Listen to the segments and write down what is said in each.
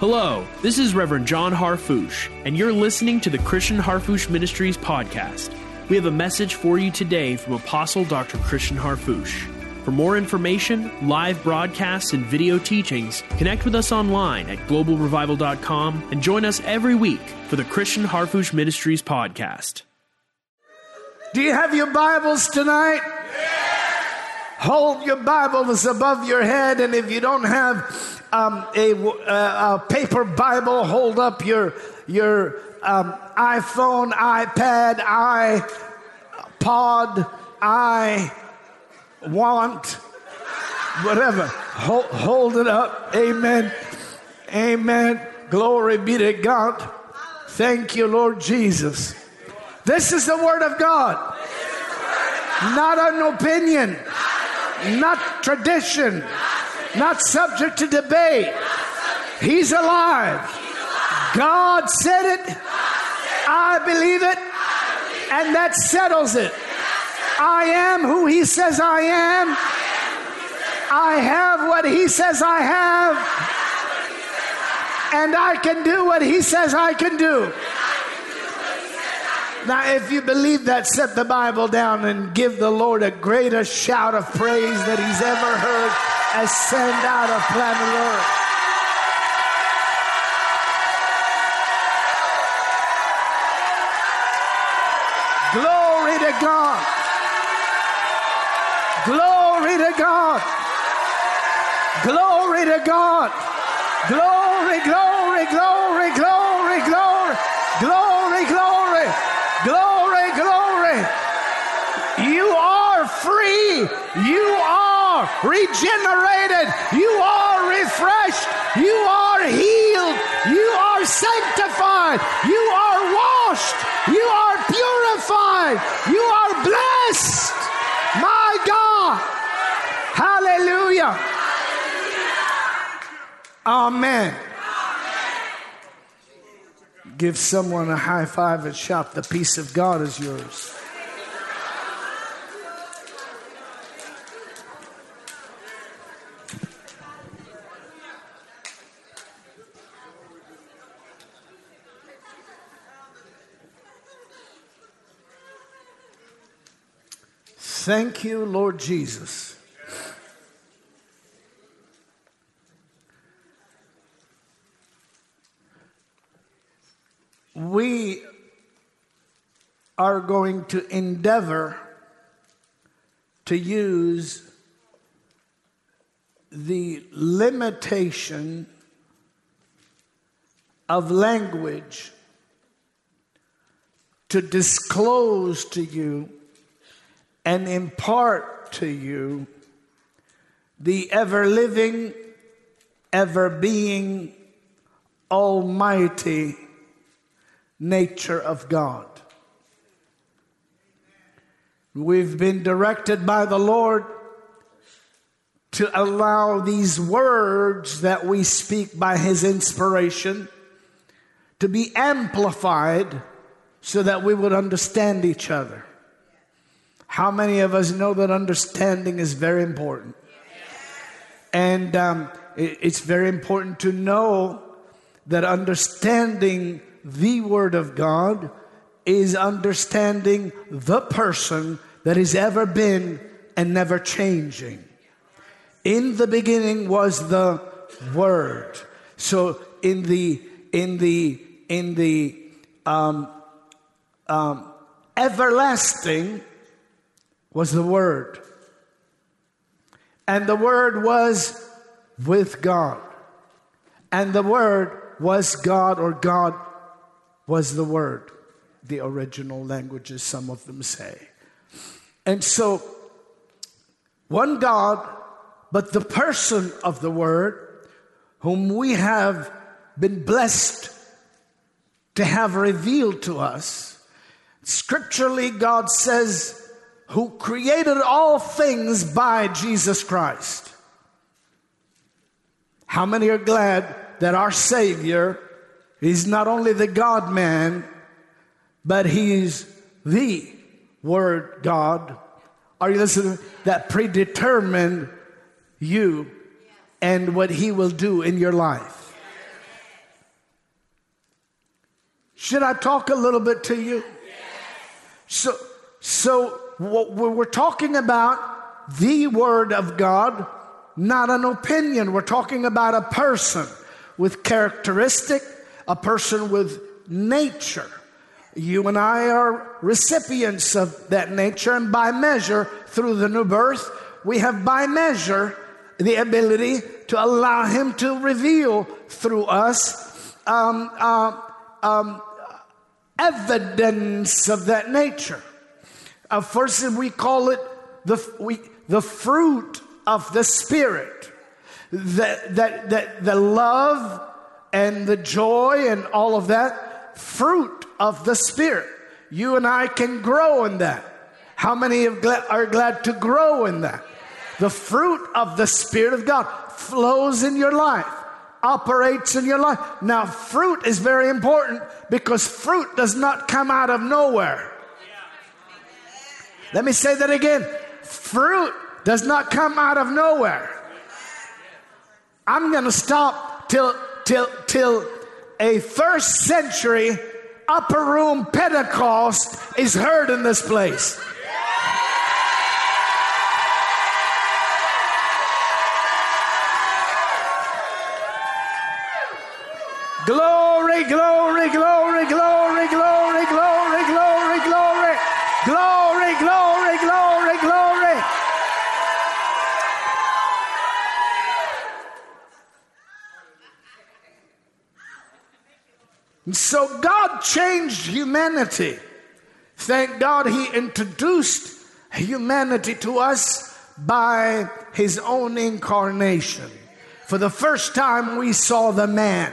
Hello, this is Reverend John Harfouche, and you're listening to the Christian Harfouche Ministries podcast. We have a message for you today from Apostle Dr. Christian Harfouche. For more information, live broadcasts, and video teachings, connect with us online at globalrevival.com and join us every week for the Christian Harfouche Ministries podcast. Do you have your Bibles tonight? Hold your Bibles above your head, and if you don't have a paper Bible, hold up your iPhone, iPad, iPod, I want, whatever. Hold it up. Amen. Amen. Glory be to God. Thank you, Lord Jesus. This is the Word of God. Not an opinion. Not tradition, not subject to debate. He's alive. God said it. I believe it. And that settles it. I am who He says I am. I have what He says I have. And I can do what He says I can do. Now, if you believe that, set the Bible down and give the Lord a greater shout of praise that He's ever heard ascend out of planet Earth. Glory to God. Glory to God. Glory to God. Glory, glory, glory, glory, glory, glory, glory. Glory, glory. You are free. You are regenerated. You are refreshed. You are healed. You are sanctified. You are washed. You are purified. You are blessed. My God. Hallelujah. Amen. Give someone a high five and shout, "The peace of God is yours." Thank you, Lord Jesus. We are going to endeavor to use the limitation of language to disclose to you and impart to you the ever-living, ever-being, almighty nature of God. We've been directed by the Lord to allow these words that we speak by His inspiration to be amplified so that we would understand each other. How many of us know that understanding is very important? And it's very important to know that understanding the Word of God is understanding the person that has ever been and never changing. In the beginning was the Word. So in the everlasting was the Word, and the Word was with God, and the Word was God, or God was the Word, the original languages, some of them say. And so, one God, but the person of the Word, whom we have been blessed to have revealed to us. Scripturally, God says, who created all things by Jesus Christ. How many are glad that our Savior, He's not only the God-man, but He's the Word God. Are you listening? That predetermined you and what He will do in your life. Should I talk a little bit to you? Yes. So what we're talking about, the Word of God, not an opinion. We're talking about a person with characteristic, a person with nature. You and I are recipients of that nature, and by measure, through the new birth, we have by measure the ability to allow Him to reveal through us evidence of that nature. First, we call it the fruit of the Spirit, the love and the joy and all of that, fruit of the Spirit. You and I can grow in that. How many are glad to grow in that? The fruit of the Spirit of God flows in your life, operates in your life. Now, fruit is very important because fruit does not come out of nowhere. Let me say that again. Fruit does not come out of nowhere. I'm going to stop till a first century upper room Pentecost is heard in this place. Glory, glory, glory, glory, glory, glory, glory, glory, glory, glory, glory, glory. So God changed humanity. Thank God He introduced humanity to us by His own incarnation. For the first time we saw the man.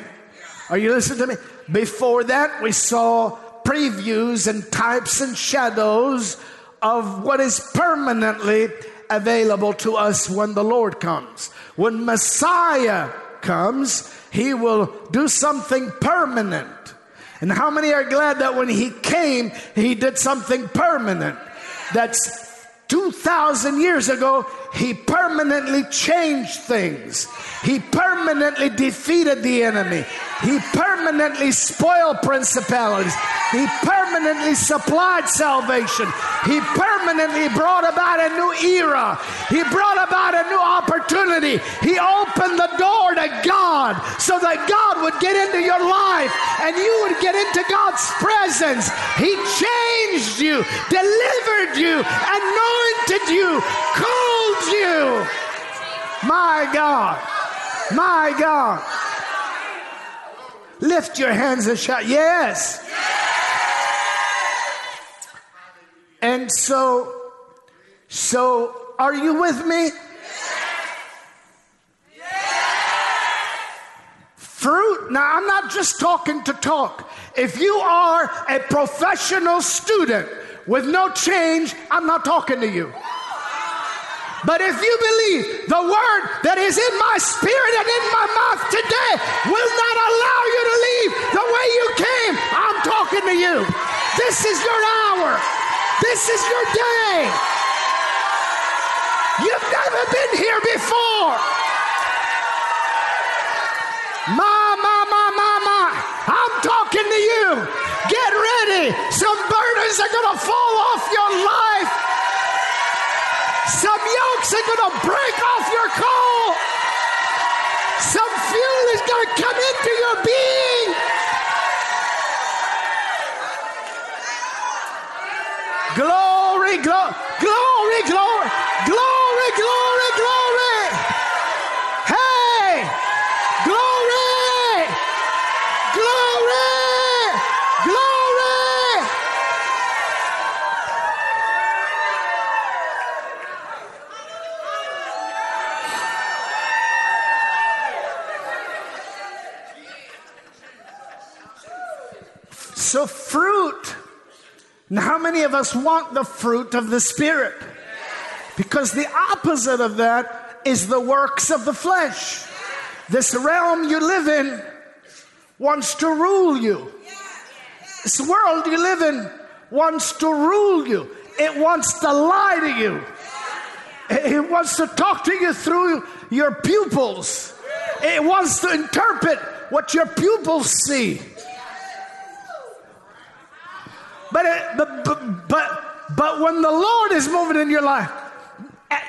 Are you listening to me? Before that, we saw previews and types and shadows of what is permanently available to us when the Lord comes. When Messiah comes, He will do something permanent. And how many are glad that when He came, He did something permanent? That's 2,000 years ago, He permanently changed things. He permanently defeated the enemy. He permanently spoiled principalities. He permanently supplied salvation. He permanently brought about a new era. He brought about a new opportunity. He opened the door to God so that God would get into your life and you would get into God's presence. He changed you, delivered you, anointed you, called you. My God. My God. Lift your hands and shout, yes. Yes. And so are you with me? Yes. Yes. Fruit. Now, I'm not just talking to talk. If you are a professional student with no change, I'm not talking to you. But if you believe the word that is in my spirit and in my mouth today will not allow you to leave the way you came, I'm talking to you. This is your hour. This is your day. You've never been here before. My. I'm talking to you. Get ready. Some burdens are going to fall off your life. Some yokes are going to break off your coal. Some fuel is going to come into your being. Glory, glory, glory, glory, glory, glory, glory. Hey, glory, glory, glory. So fruit. Now, how many of us want the fruit of the Spirit? Because the opposite of that is the works of the flesh. This realm you live in wants to rule you. This world you live in wants to rule you. It wants to lie to you. It wants to talk to you through your pupils. It wants to interpret what your pupils see. But when the Lord is moving in your life,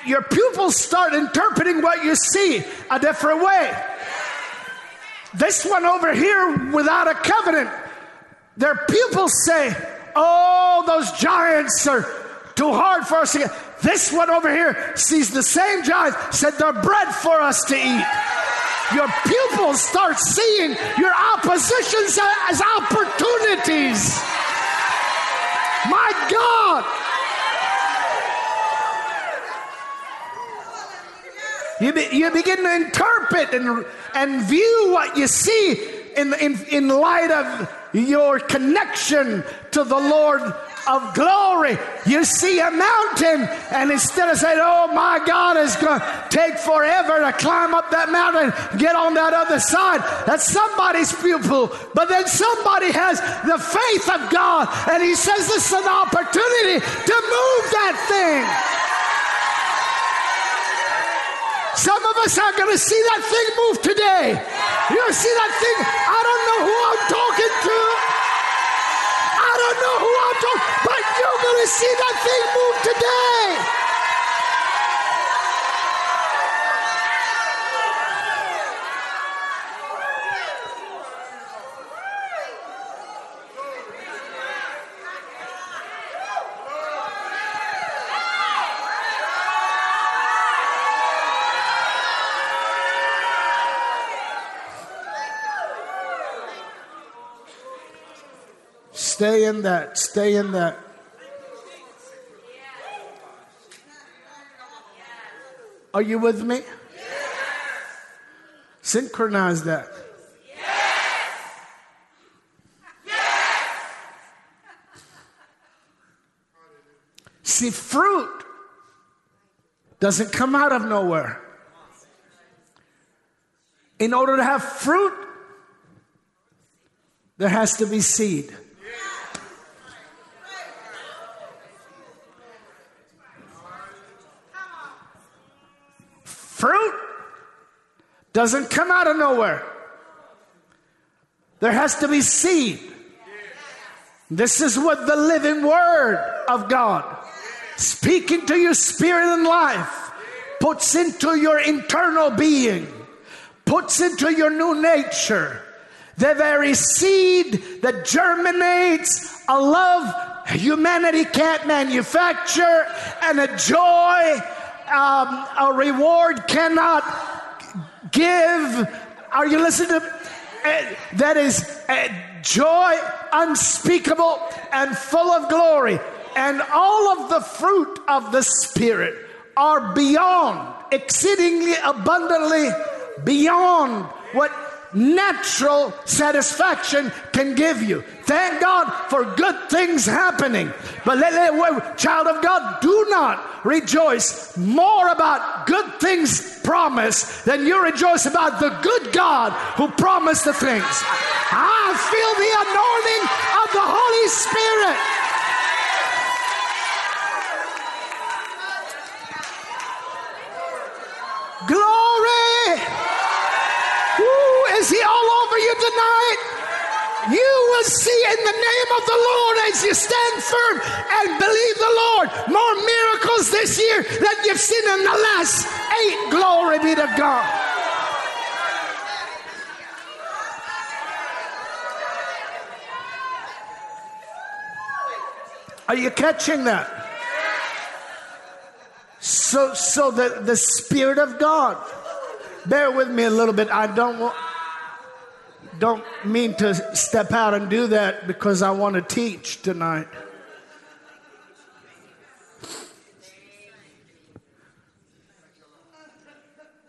your pupils start interpreting what you see a different way. This one over here without a covenant, their pupils say, oh, those giants are too hard for us to get. This one over here sees the same giants, said they're bread for us to eat. Your pupils start seeing your oppositions as opportunities. My God. You begin to interpret and view what you see in light of your connection to the Lord of glory. You see a mountain, and instead of saying, oh my God, it's going to take forever to climb up that mountain, get on that other side, that's somebody's pupil. But then somebody has the faith of God, and he says this is an opportunity to move that thing. Some of us are going to see that thing move today. You're going to see that thing. I don't know who I'm talking to. I don't know who I'm talking to. But you're going to see that thing move today. Stay in that. Stay in that. Are you with me? Yes. Synchronize that. Yes. Yes. See, fruit doesn't come out of nowhere. In order to have fruit, there has to be seed. Fruit doesn't come out of nowhere. There has to be seed. This is what the living word of God, speaking to your spirit and life, puts into your internal being, puts into your new nature. The very seed that germinates a love humanity can't manufacture and a joy a reward cannot give. Are you listening to that is joy unspeakable and full of glory, and all of the fruit of the Spirit are beyond, exceedingly abundantly beyond what natural satisfaction can give you. Thank God for good things happening. But child of God, do not rejoice more about good things promised than you rejoice about the good God who promised the things. I feel the anointing of the Holy Spirit. Glory! Is he all over you tonight? You will see in the name of the Lord as you stand firm and believe the Lord more miracles this year than you've seen in the last 8. Glory be to God. Are you catching that? So the Spirit of God. Bear with me a little bit. I don't mean to step out and do that because I want to teach tonight.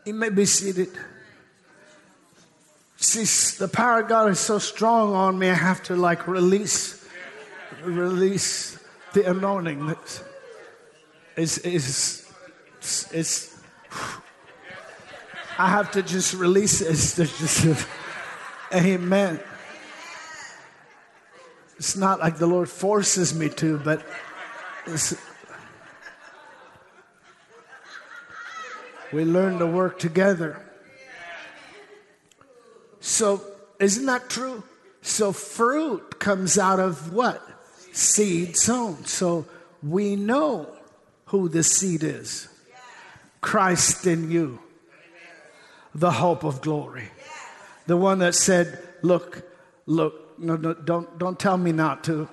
You may be seated. See, the power of God is so strong on me, I have to release the anointing. That is I have to just release it. Amen. It's not like the Lord forces me to, but we learn to work together. So, isn't that true? So, fruit comes out of what? seed sown. So we know who the seed is. Christ in you, the hope of glory. The one that said, look, no, don't tell me not to.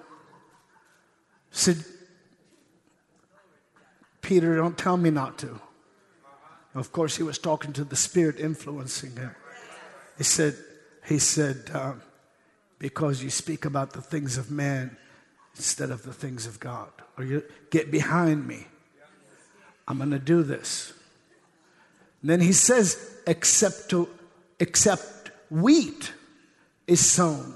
Said, Peter, don't tell me not to. Of course, he was talking to the Spirit influencing him. He said, because you speak about the things of man instead of the things of God. Or you get behind me. I'm going to do this. And then he says, except wheat is sown.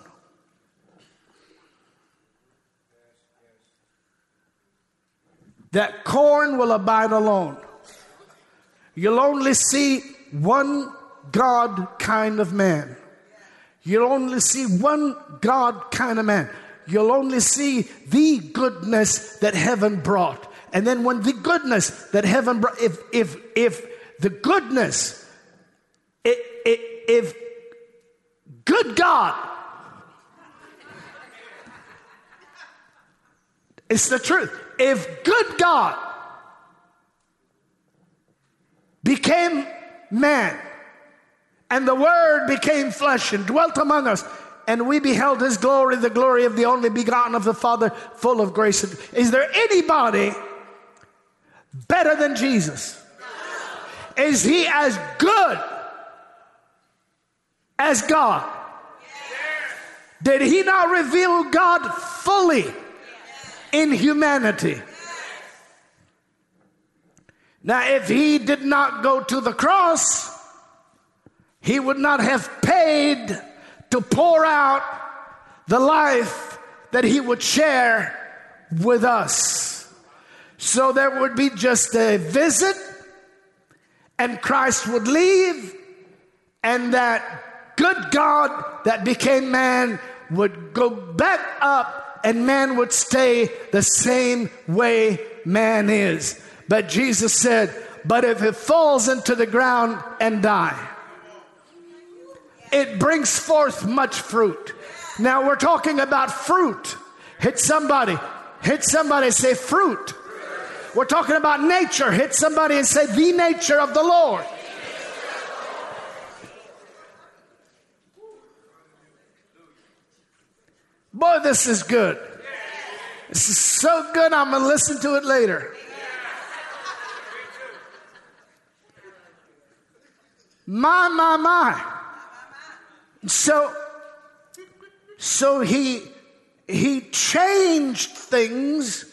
That corn will abide alone. You'll only see one God kind of man. You'll only see one God kind of man. You'll only see the goodness that heaven brought. And then when the goodness that heaven brought, if the goodness, if good God, it's the truth. If good God became man, and the Word became flesh and dwelt among us, and we beheld His glory, the glory of the only begotten of the Father, full of grace. Is there anybody better than Jesus? Is He as good as God? Did He not reveal God fully in humanity? Now, if He did not go to the cross, He would not have paid to pour out the life that He would share with us. So there would be just a visit, and Christ would leave, and that good God that became man would go back up, and man would stay the same way man is. But Jesus said, but if it falls into the ground and die, it brings forth much fruit. Now we're talking about fruit. Hit somebody and say fruit. We're talking about nature. Hit somebody and say the nature of the Lord. Boy, this is good. This is so good, I'm going to listen to it later. My. So he changed things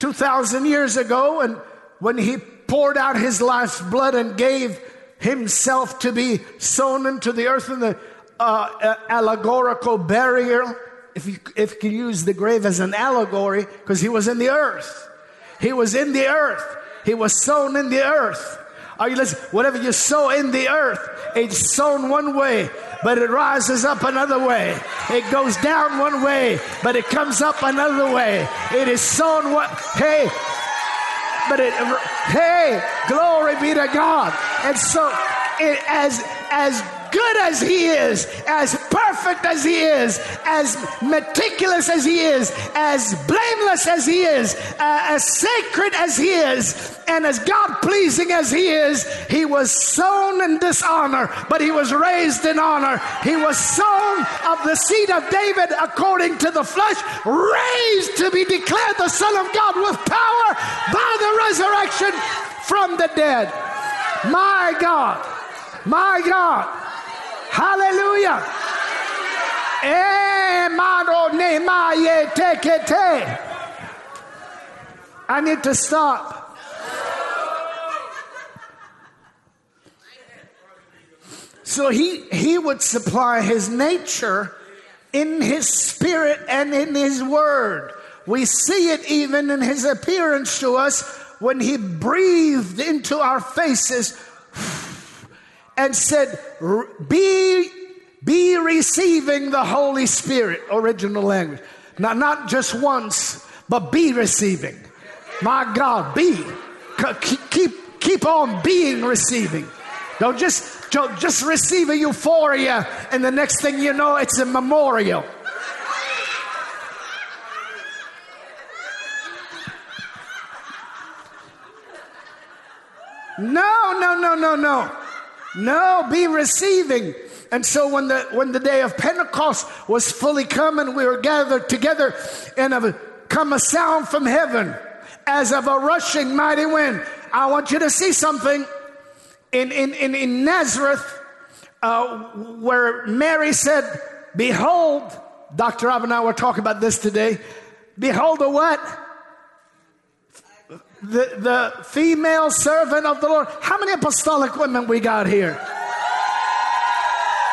2,000 years ago, and when He poured out His life's blood and gave Himself to be sown into the earth in the allegorical burial, if you can use the grave as an allegory, because He was in the earth. He was in the earth. He was sown in the earth. Are you listening? Whatever you sow in the earth, it's sown one way, but it rises up another way. It goes down one way, but it comes up another way. It is sown one. Glory be to God. And so, as good as He is, as perfect as He is, as meticulous as He is, as blameless as He is, as sacred as He is, and as God-pleasing as He is, He was sown in dishonor, but He was raised in honor. He was sown of the seed of David according to the flesh, raised to be declared the Son of God with power by the resurrection from the dead. My God, my God, hallelujah. I need to stop. So he would supply His nature in His Spirit and in His Word. We see it even in His appearance to us when He breathed into our faces and said, be receiving the Holy Spirit, original language. Now, not just once, but be receiving. My God, be. Keep on being receiving. Don't just receive a euphoria, and the next thing you know, it's a memorial. No, be receiving. And so when the day of Pentecost was fully come and we were gathered together, and come a sound from heaven as of a rushing mighty wind. I want you to see something. In Nazareth, where Mary said, behold, Dr. Rob and I were talking about this today. Behold the what? The female servant of the Lord. How many apostolic women we got here?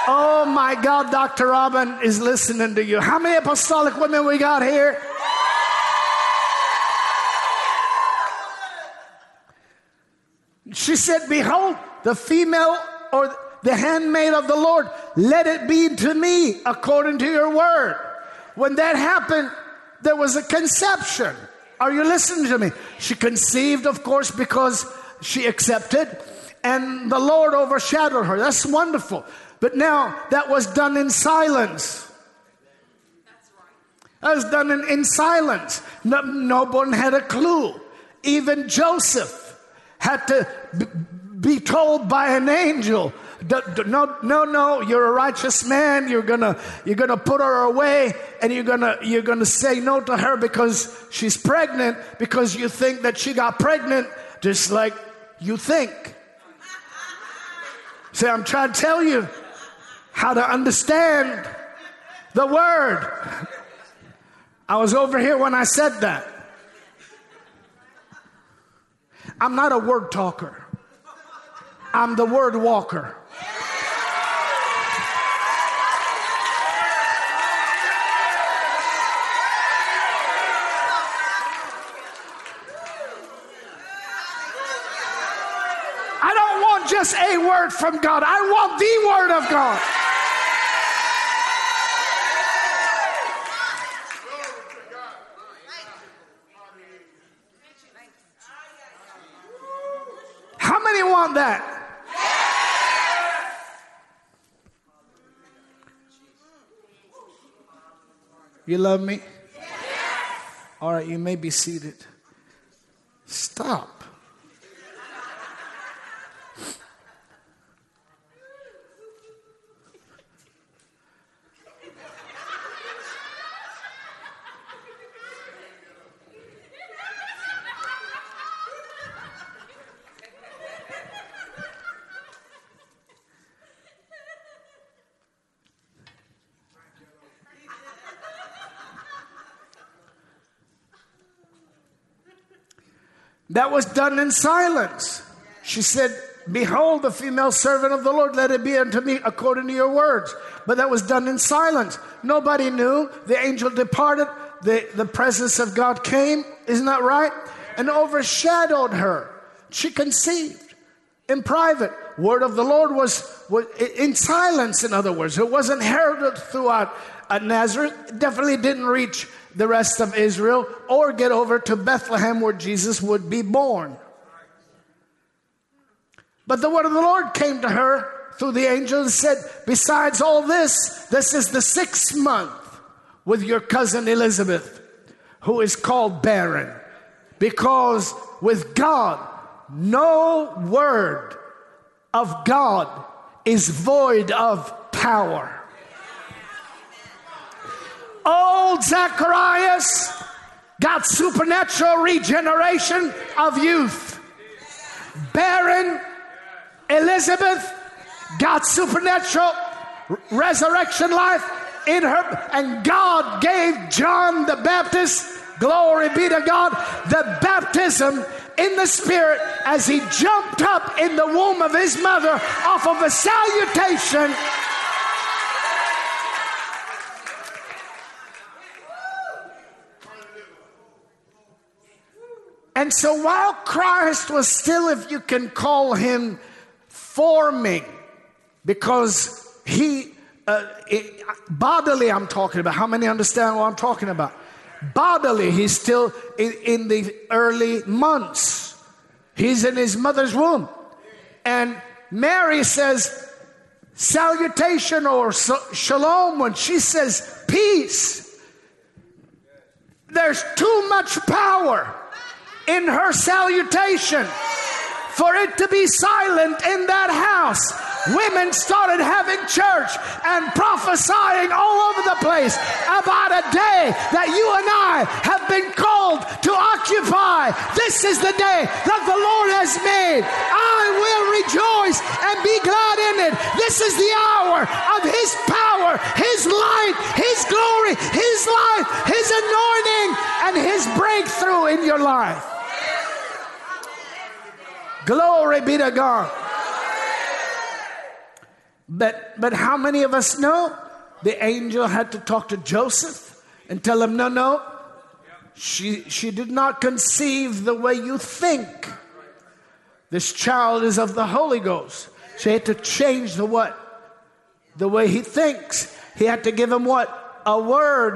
Oh my God, Dr. Robin is listening to you. How many apostolic women we got here? She said, behold, the female or the handmaid of the Lord, let it be to me according to your word. When that happened, there was a conception. Are you listening to me? She conceived, of course, because she accepted, and the Lord overshadowed her. That's wonderful. But now that was done in silence. That's right. That was done in silence. No one had a clue. Even Joseph had to be told by an angel, no, you're a righteous man. You're gonna put her away, and you're gonna say no to her because she's pregnant, because you think that she got pregnant, just like you think. See, I'm trying to tell you how to understand the word. I was over here when I said that. I'm not a word talker. I'm the word walker. I don't want just a word from God. I want the word of God. Want that? Yes. You love me? Yes. All right, you may be seated. Stop. That was done in silence. She said, behold, the female servant of the Lord, let it be unto me according to your words. But that was done in silence. Nobody knew. The angel departed. The presence of God came. Isn't that right? And overshadowed her. She conceived in private. Word of the Lord was in silence, in other words. It wasn't heralded throughout Nazareth. It definitely didn't reach the rest of Israel or get over to Bethlehem where Jesus would be born. But the word of the Lord came to her through the angel and said, besides all this, this is the 6th month with your cousin Elizabeth, who is called barren, because with God, no word of God is void of power. Old Zacharias got supernatural regeneration of youth. Barren Elizabeth got supernatural resurrection life in her. And God gave John the Baptist, glory be to God, the baptism in the Spirit as he jumped up in the womb of his mother off of a salutation. And so while Christ was still, if you can call him, forming, because he, bodily I'm talking about. How many understand what I'm talking about? Bodily, he's still in the early months. He's in his mother's womb. And Mary says, salutation or shalom. When she says peace, there's too much power in her salutation for it to be silent in that house. Women started having church and prophesying all over the place about a day that you and I have been called to occupy. This is the day that the Lord has made. I will rejoice and be glad in it. This is the hour of His power, His light, His glory, His life, His anointing, and His breakthrough in your life. Glory be to God. But how many of us know the angel had to talk to Joseph and tell him, no, she did not conceive the way you think. This child is of the Holy Ghost. She had to change the what? The way he thinks. He had to give him what? A word.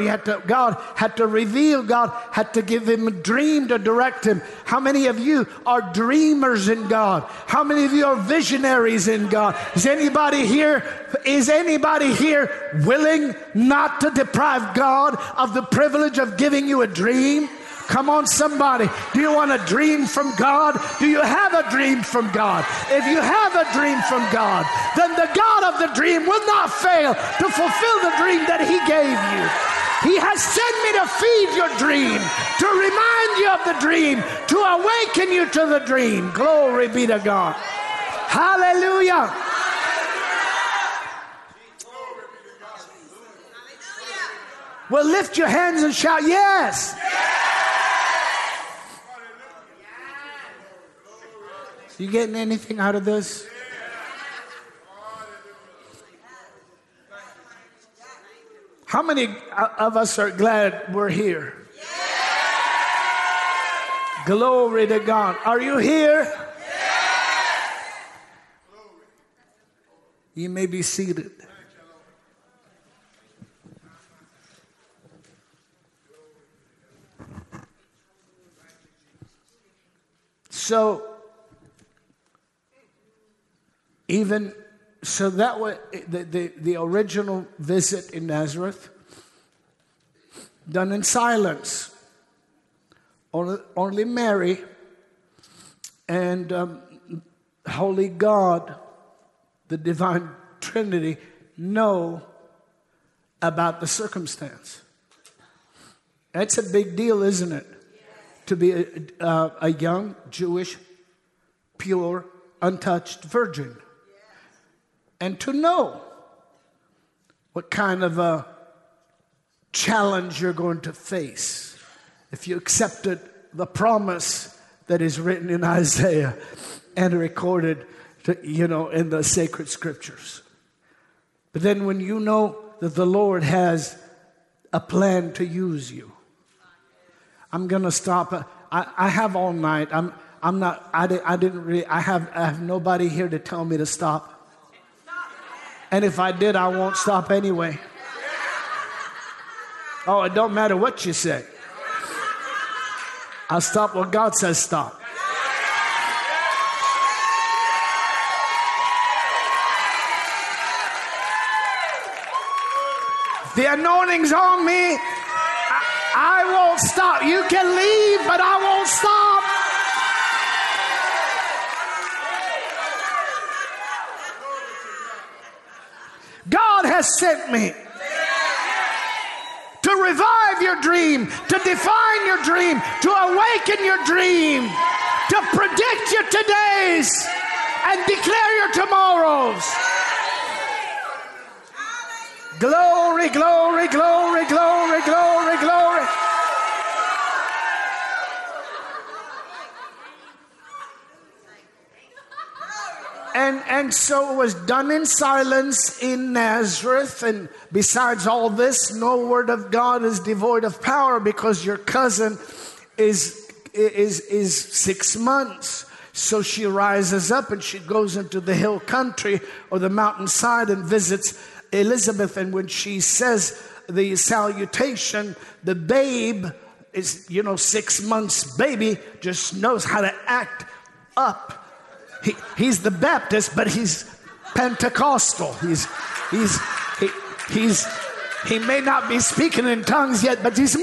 God had to reveal. God had to give him a dream to direct him. How many of you are dreamers in God? How many of you are visionaries in God? Is anybody here willing not to deprive God of the privilege of giving you a dream? Come on, somebody. Do you want a dream from God? Do you have a dream from God? If you have a dream from God, then the God of the dream will not fail to fulfill the dream that He gave you. He has sent me to feed your dream, to remind you of the dream, to awaken you to the dream. Glory be to God. Hallelujah. Well, lift your hands and shout, yes. You getting anything out of this? How many of us are glad we're here? Yeah. Glory to God. Are you here? Yeah. You may be seated. So that was the original visit in Nazareth, done in silence. Only Mary and Holy God, the Divine Trinity, know about the circumstance. That's a big deal, isn't it? Yes. To be a young, Jewish, pure, untouched virgin. And to know what kind of a challenge you're going to face if you accepted the promise that is written in Isaiah and recorded, in the sacred scriptures. But then when you know that the Lord has a plan to use you, I'm going to stop. I have all night. I have nobody here to tell me to stop. And if I did, I won't stop anyway. Oh, it don't matter what you say. I'll stop when God says stop. The anointing's on me. I won't stop. You can leave, but I won't stop. God has sent me to revive your dream, to define your dream, to awaken your dream, to predict your todays and declare your tomorrows. Glory, glory, glory, glory, glory, glory. And so it was done in silence in Nazareth. And besides all this, no word of God is devoid of power because your cousin is 6 months. So she rises up and she goes into the hill country or the mountainside and visits Elizabeth. And when she says the salutation, the babe is, 6 months baby, just knows how to act up. He's the Baptist, but he's Pentecostal. He may not be speaking in tongues yet, but he's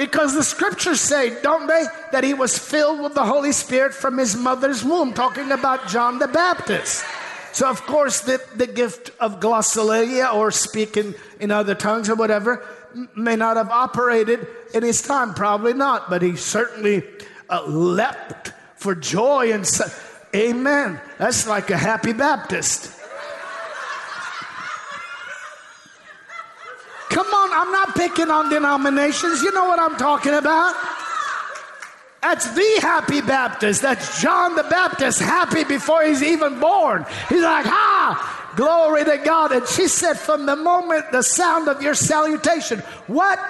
Because the scriptures say, don't they, that he was filled with the Holy Spirit from his mother's womb, talking about John the Baptist. So, of course, the gift of glossolalia, or speaking in other tongues or whatever, may not have operated in his time. Probably not. But he certainly leapt for joy and said, amen. That's like a happy Baptist. Come on, I'm not picking on denominations. You know what I'm talking about. That's the happy Baptist. That's John the Baptist, happy before he's even born. He's like, ah, glory to God. And she said, from the moment the sound of your salutation, what?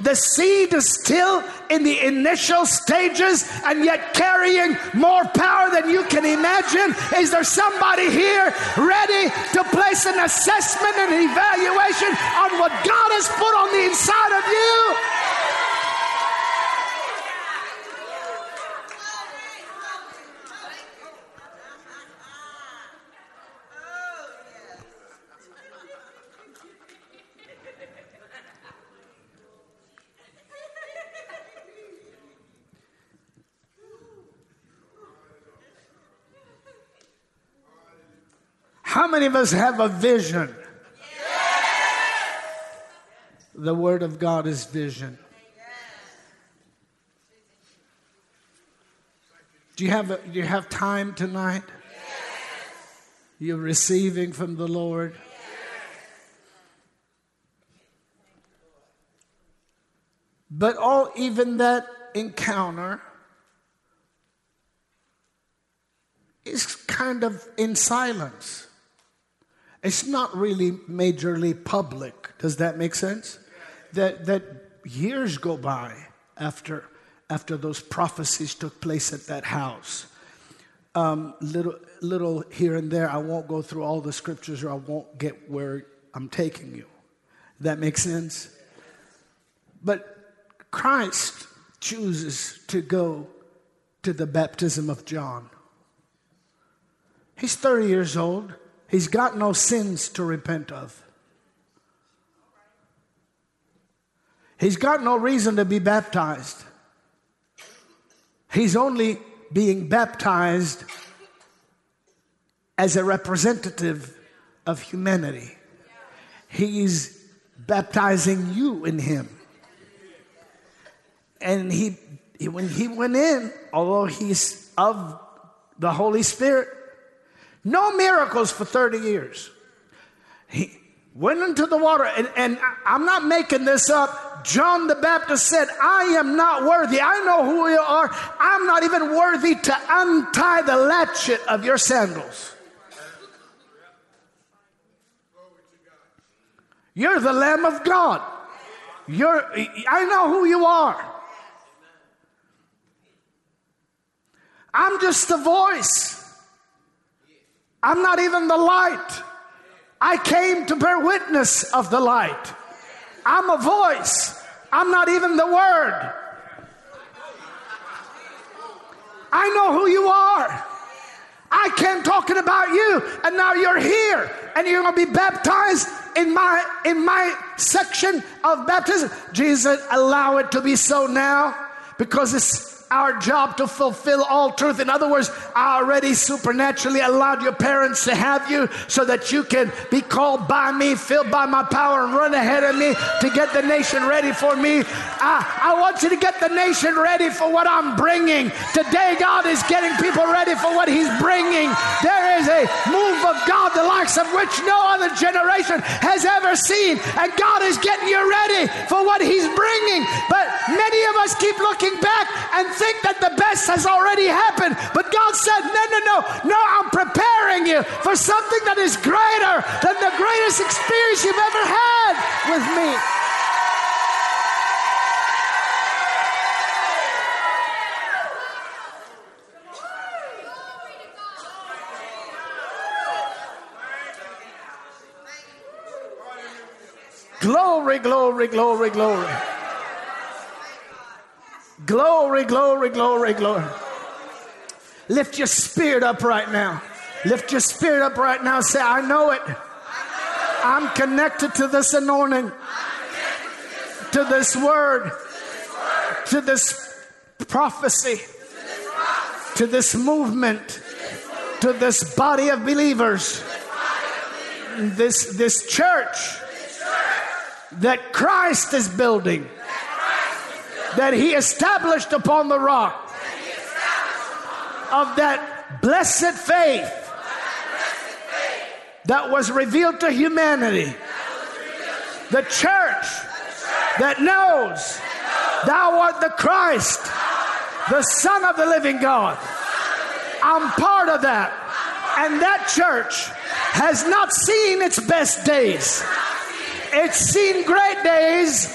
The seed is still in the initial stages and yet carrying more power than you can imagine. Is there somebody here ready to place an assessment and evaluation on what God has put on the inside of you? How many of us have a vision? Yes. The Word of God is vision. Do you have time tonight? Yes. You're receiving from the Lord. Yes. But even that encounter is kind of in silence. It's not really majorly public. Does that make sense? That years go by after those prophecies took place at that house. Little here and there. I won't go through all the scriptures, or I won't get where I'm taking you. That makes sense? But Christ chooses to go to the baptism of John. He's 30 years old. He's got no sins to repent of. He's got no reason to be baptized. He's only being baptized as a representative of humanity. He's baptizing you in him. And when he went in, although he's of the Holy Spirit, no miracles for 30 years. He went into the water, and I'm not making this up. John the Baptist said, I am not worthy. I know who you are. I'm not even worthy to untie the latchet of your sandals. You're the Lamb of God. I know who you are. I'm just the voice. I'm not even the light. I came to bear witness of the light. I'm a voice. I'm not even the word. I know who you are. I came talking about you, and now you're here, and you're going to be baptized in my section of baptism. Jesus, allow it to be so now, because it's our job to fulfill all truth. In other words, I already supernaturally allowed your parents to have you so that you can be called by me, filled by my power, and run ahead of me to get the nation ready for me. I want you to get the nation ready for what I'm bringing. Today, God is getting people ready for what he's bringing. There is a move of God, the likes of which no other generation has ever seen. And God is getting you ready for what he's bringing. But many of us keep looking back and think that the best has already happened. But God said, no, I'm preparing you for something that is greater than the greatest experience you've ever had with me. Glory, glory, glory, glory. Glory, glory, glory, glory. Lift your spirit up right now. Lift your spirit up right now. Say, I know it. I'm connected to this anointing. to this word, to this prophecy, to this movement, to this body of believers, this church that Christ is building, that He established upon the rock of that blessed faith that was revealed to humanity. The church that knows Thou art the Christ, the Son of the living God. I'm part of that. And that church has not seen its best days. It's seen great days,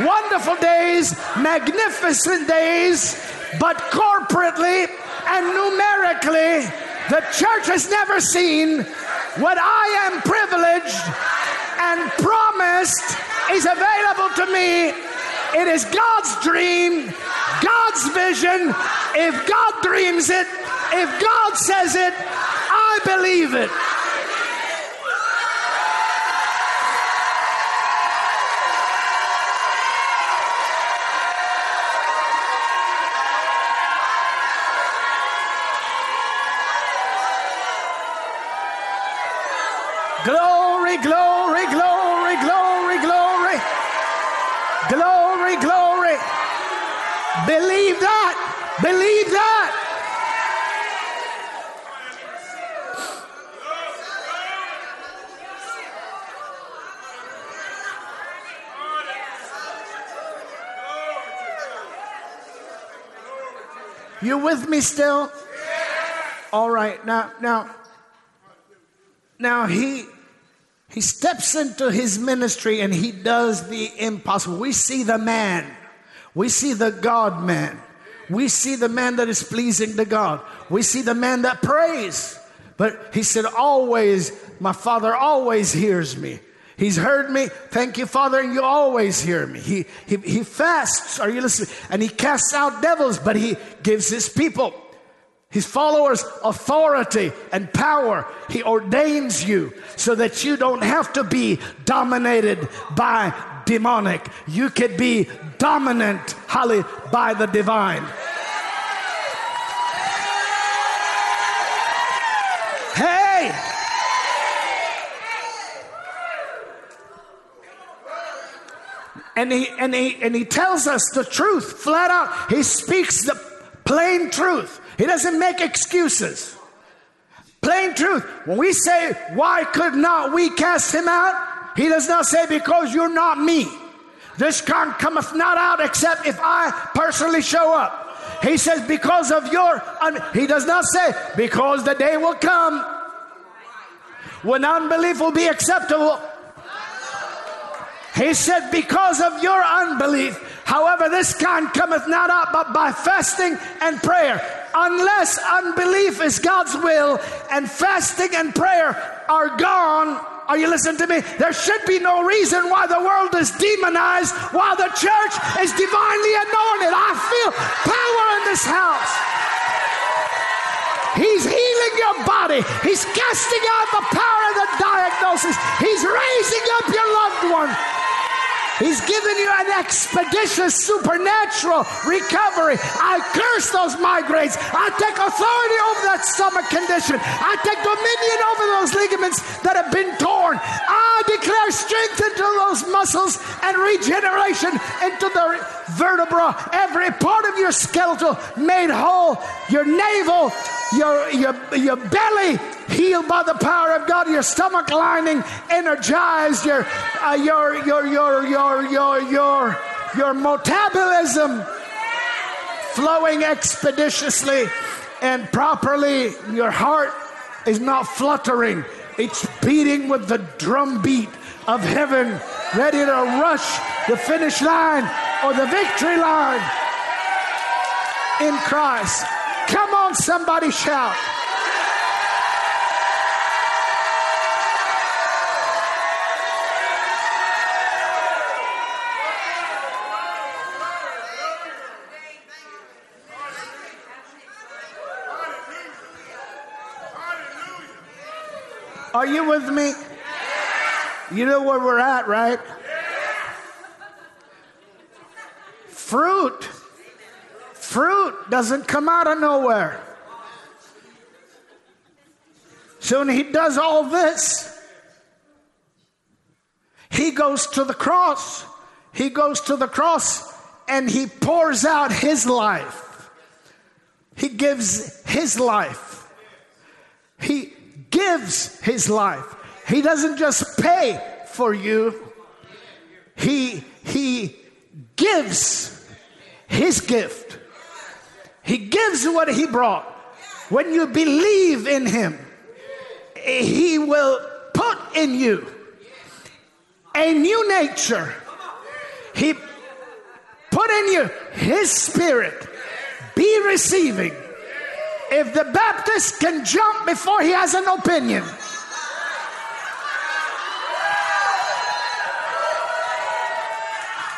wonderful days, magnificent days, but corporately and numerically, the church has never seen what I am privileged and promised is available to me. It is God's dream, God's vision. If God dreams it, if God says it, I believe it. Glory, glory, glory, glory, glory, glory, glory. Believe that. Believe that. You with me still? All right. Now he steps into his ministry and he does the impossible. We see the man. We see the God man. We see the man that is pleasing to God. We see the man that prays. But he said, always, my Father always hears me. He's heard me. Thank you, Father, and you always hear me. He fasts. Are you listening? And he casts out devils, but he gives his people, His followers, authority and power. He ordains you so that you don't have to be dominated by demonic. You could be dominant, Holly, by the divine. Hey! And he tells us the truth flat out. He speaks the plain truth. He doesn't make excuses. Plain truth. When we say, why could not we cast him out? He does not say, because you're not me. This kind cometh not out except if I personally show up. He says, because of your... He does not say, because the day will come when unbelief will be acceptable. He said, because of your unbelief. However, this kind cometh not out but by fasting and prayer. Unless unbelief is God's will and fasting and prayer are gone, are you listening to me? There should be no reason why the world is demonized while the church is divinely anointed. I feel power in this house. He's healing your body. He's casting out the power of the diagnosis. He's raising up your loved one. He's given you an expeditious supernatural recovery. I curse those migraines. I take authority over that stomach condition. I take dominion over those ligaments that have been torn. I declare strength into those muscles and regeneration into the vertebra. Every part of your skeletal made whole. Your navel, your belly healed by the power of God. Your stomach lining energized. Your metabolism flowing expeditiously and properly. Your heart is not fluttering. It's beating with the drumbeat of heaven, ready to rush the finish line or the victory line in Christ. Come on, somebody shout. Are you with me? Yes. You know where we're at, right? Yes. Fruit. Fruit doesn't come out of nowhere. So when he does all this, he goes to the cross. He goes to the cross and he pours out his life. He gives his life. He gives his life. He doesn't just pay for you. He gives his gift. He gives what he brought. When you believe in him, he will put in you a new nature. He put in you his spirit. Be receiving. If the Baptist can jump before he has an opinion.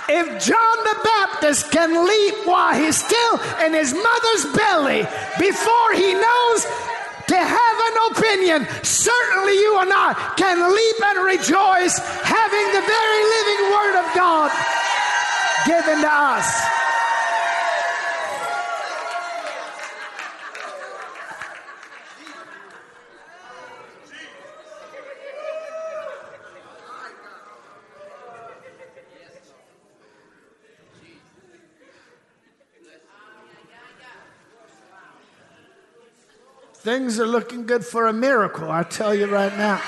If John the Baptist can leap while he's still in his mother's belly before he knows to have an opinion, certainly you and I can leap and rejoice having the very living Word of God given to us. Things are looking good for a miracle, I tell you right now.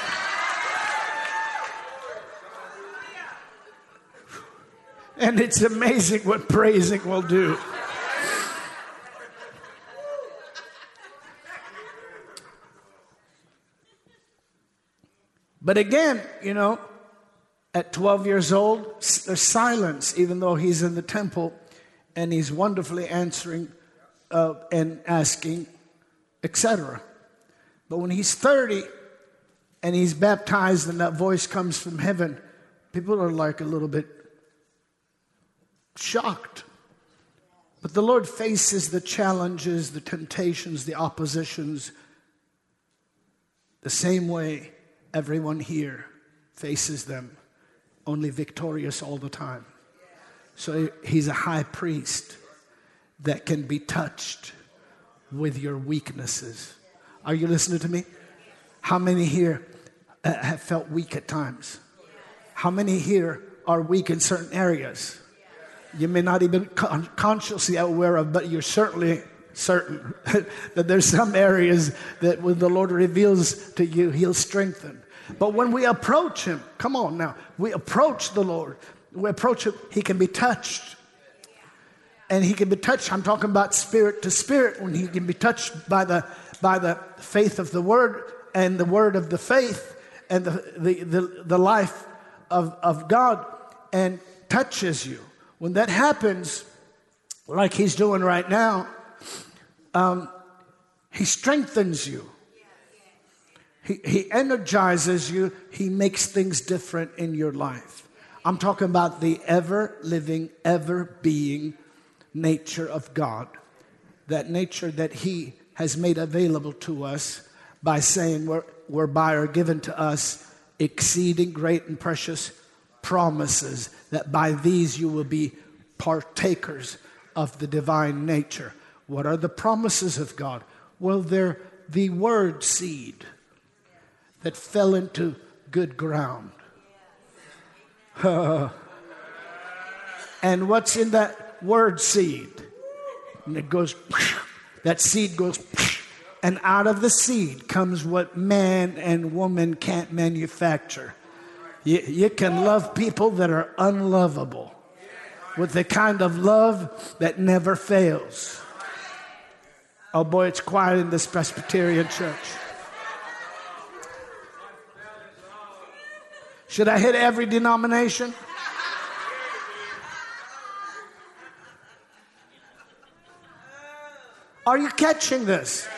And it's amazing what praising will do. But again, you know, at 12 years old, there's silence, even though he's in the temple and he's wonderfully answering and asking, etc. But when he's 30 and he's baptized and that voice comes from heaven, people are like a little bit shocked. But the Lord faces the challenges, the temptations, the oppositions the same way everyone here faces them, only victorious all the time. So he's a high priest that can be touched with your weaknesses. Are you listening to me? How many here have felt weak at times? How many here are weak in certain areas? You may not even consciously aware of, but you're certainly certain that there's some areas that when the Lord reveals to you, he'll strengthen. But when we approach him, come on now, we approach the Lord, we approach him, he can be touched. And he can be touched. I'm talking about spirit to spirit, when he can be touched by the faith of the word and the word of the faith and the life of God, and touches you. When that happens, like he's doing right now, he strengthens you. He energizes you. He makes things different in your life. I'm talking about the ever-living, ever-being nature of God, that nature that he has made available to us by saying whereby are given to us exceeding great and precious promises, that by these you will be partakers of the divine nature. What are the promises of God? Well, they're the word seed that fell into good ground. And what's in that word seed? And it goes, that seed goes, and out of the seed comes what man and woman can't manufacture. You can love people that are unlovable with the kind of love that never fails. Oh boy, it's quiet in this Presbyterian church. Should I hit every denomination? Are you catching this? Yes.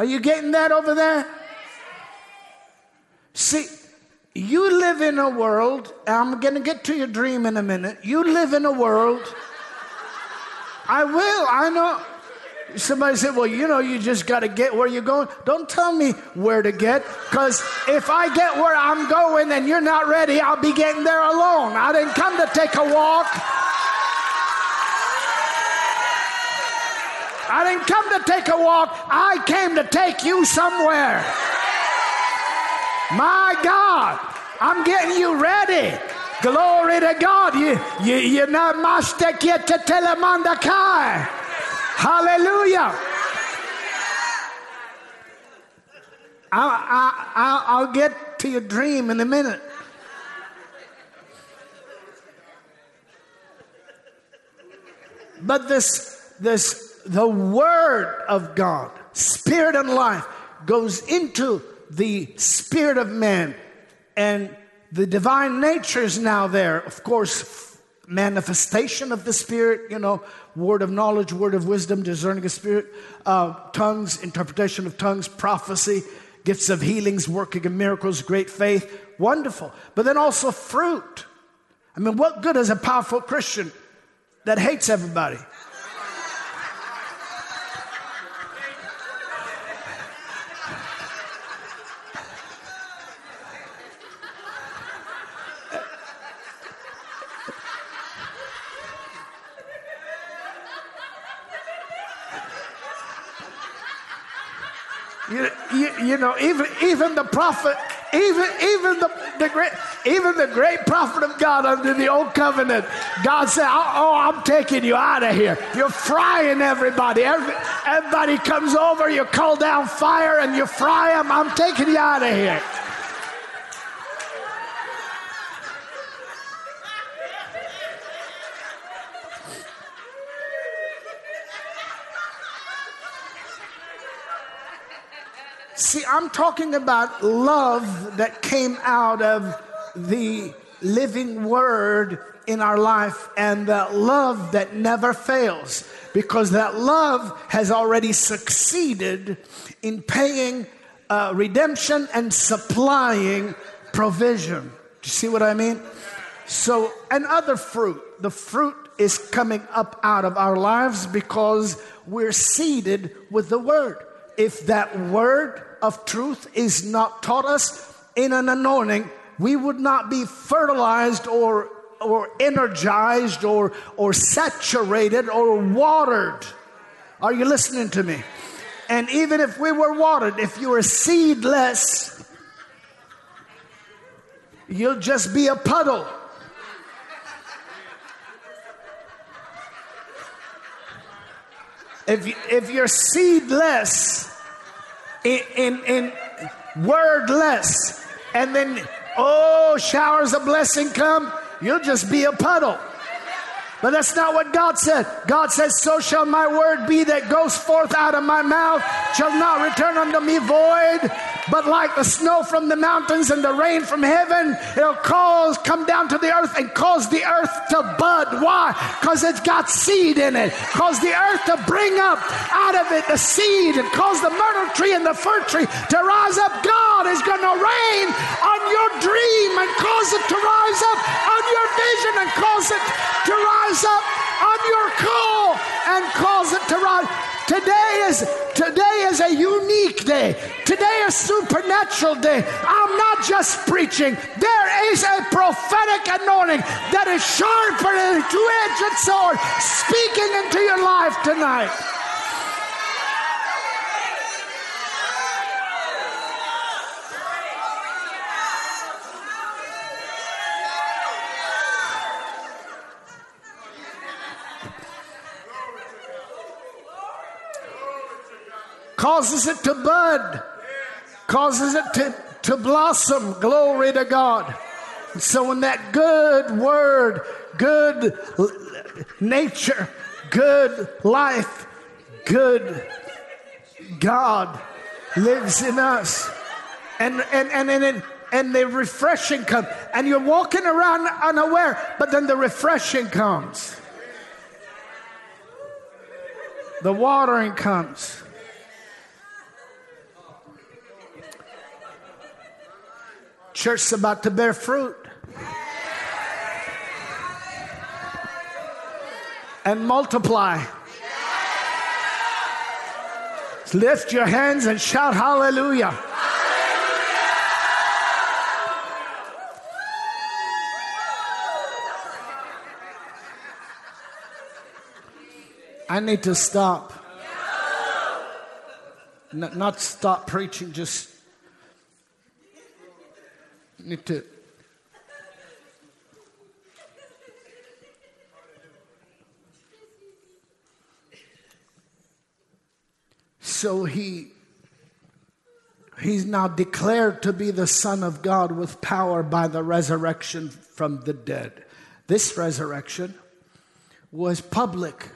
Are you getting that over there? Yes. See, you live in a world, I'm going to get to your dream in a minute. You live in a world, I know, Somebody said, well, you know, you just got to get where you're going. Don't tell me where to get, because if I get where I'm going and you're not ready, I'll be getting there alone. I didn't come to take a walk. I didn't come to take a walk. I came to take you somewhere. My God, I'm getting you ready. Glory to God. You namaste kiete telemanda kai. Hallelujah. I'll get to your dream in a minute. But the Word of God, Spirit and life, goes into the spirit of man, and the divine nature is now there. Of course, manifestation of the Spirit, you know, word of knowledge, word of wisdom, discerning of spirit, tongues, interpretation of tongues, prophecy, gifts of healings, working of miracles, great faith, wonderful. But then also fruit. I mean, what good is a powerful Christian that hates everybody? You know, even the prophet, even the great prophet of God under the old covenant, God said, "Oh, I'm taking you out of here. You're frying everybody. Everybody comes over. You call down fire and you fry them. I'm taking you out of here." See, I'm talking about love that came out of the living Word in our life, and that love that never fails, because that love has already succeeded in paying redemption and supplying provision. Do you see what I mean? So, and other fruit. The fruit is coming up out of our lives because we're seeded with the Word. If that Word of truth is not taught us in an anointing, we would not be fertilized or energized or saturated or watered. Are you listening to me? And even if we were watered, if you were seedless, you'll just be a puddle. If you're seedless, in wordless, and then, oh, showers of blessing come, you'll just be a puddle. But that's not what God said. God says, so shall my word be that goes forth out of my mouth, shall not return unto me void, but like the snow from the mountains and the rain from heaven, it'll come down to the earth and cause the earth to bud. Why? Because it's got seed in it. Cause the earth to bring up out of it the seed, and cause the myrtle tree and the fir tree to rise up. God is going to rain on your dream and cause it to rise up, on your vision and cause it to rise up, on your call and cause it to rise. Today is a unique day. Today is supernatural day. I'm not just preaching. There is a prophetic anointing that is sharper than a two-edged sword, speaking into your life tonight. Causes it to bud, causes it to blossom. Glory to God. So when that good word, good nature, good life, good God lives in us, and the refreshing comes, and you're walking around unaware, but then the refreshing comes, the watering comes. Church's about to bear fruit. And multiply. Lift your hands and shout hallelujah. Hallelujah! I need to stop. Not stop preaching, just need to. So he's now declared to be the Son of God with power by the resurrection from the dead. This resurrection was public.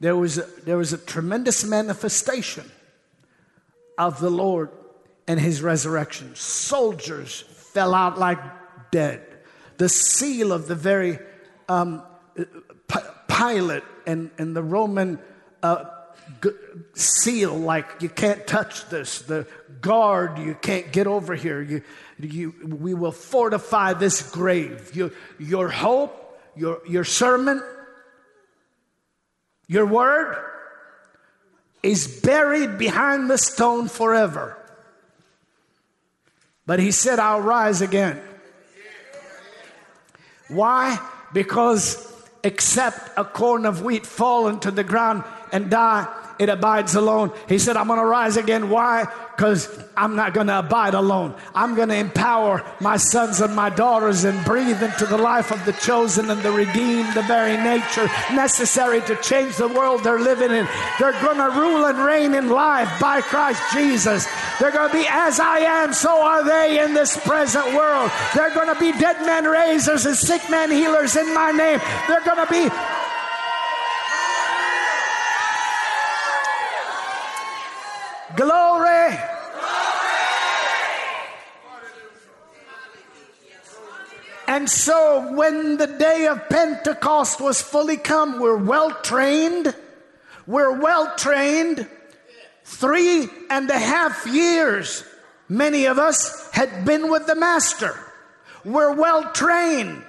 There was a tremendous manifestation of the Lord and his resurrection. Soldiers fell out like dead. The seal of the very Pilate and the Roman seal, like you can't touch this. The guard, you can't get over here. We will fortify this grave. Your hope, your sermon, your word is buried behind the stone forever. But he said, I'll rise again. Why? Because except a corn of wheat fall into the ground and die, it abides alone. He said, I'm going to rise again. Why? Because I'm not going to abide alone. I'm going to empower my sons and my daughters and breathe into the life of the chosen and the redeemed the very nature necessary to change the world they're living in. They're going to rule and reign in life by Christ Jesus. They're going to be as I am, so are they in this present world. They're going to be dead man raisers and sick man healers in my name. They're going to be... Glory. Glory. And so when the day of Pentecost was fully come, we're well trained. 3.5 years, many of us had been with the Master. We're well trained.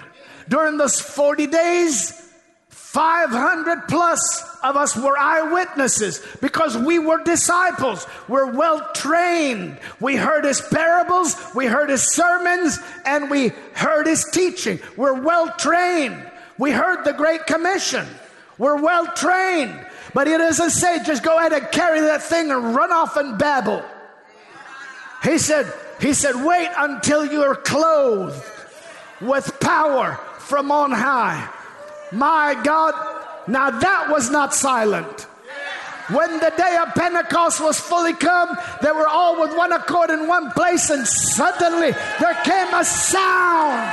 During those 40 days, 500 plus of us were eyewitnesses because we were disciples. We're well trained. We heard his parables, we heard his sermons, and we heard his teaching. We're well trained. We heard the Great Commission. We're well trained. But he doesn't say just go ahead and carry that thing and run off and babble. He said, wait until you're clothed with power from on high. My God. Now that was not silent. When the day of Pentecost was fully come, they were all with one accord in one place, and suddenly there came a sound.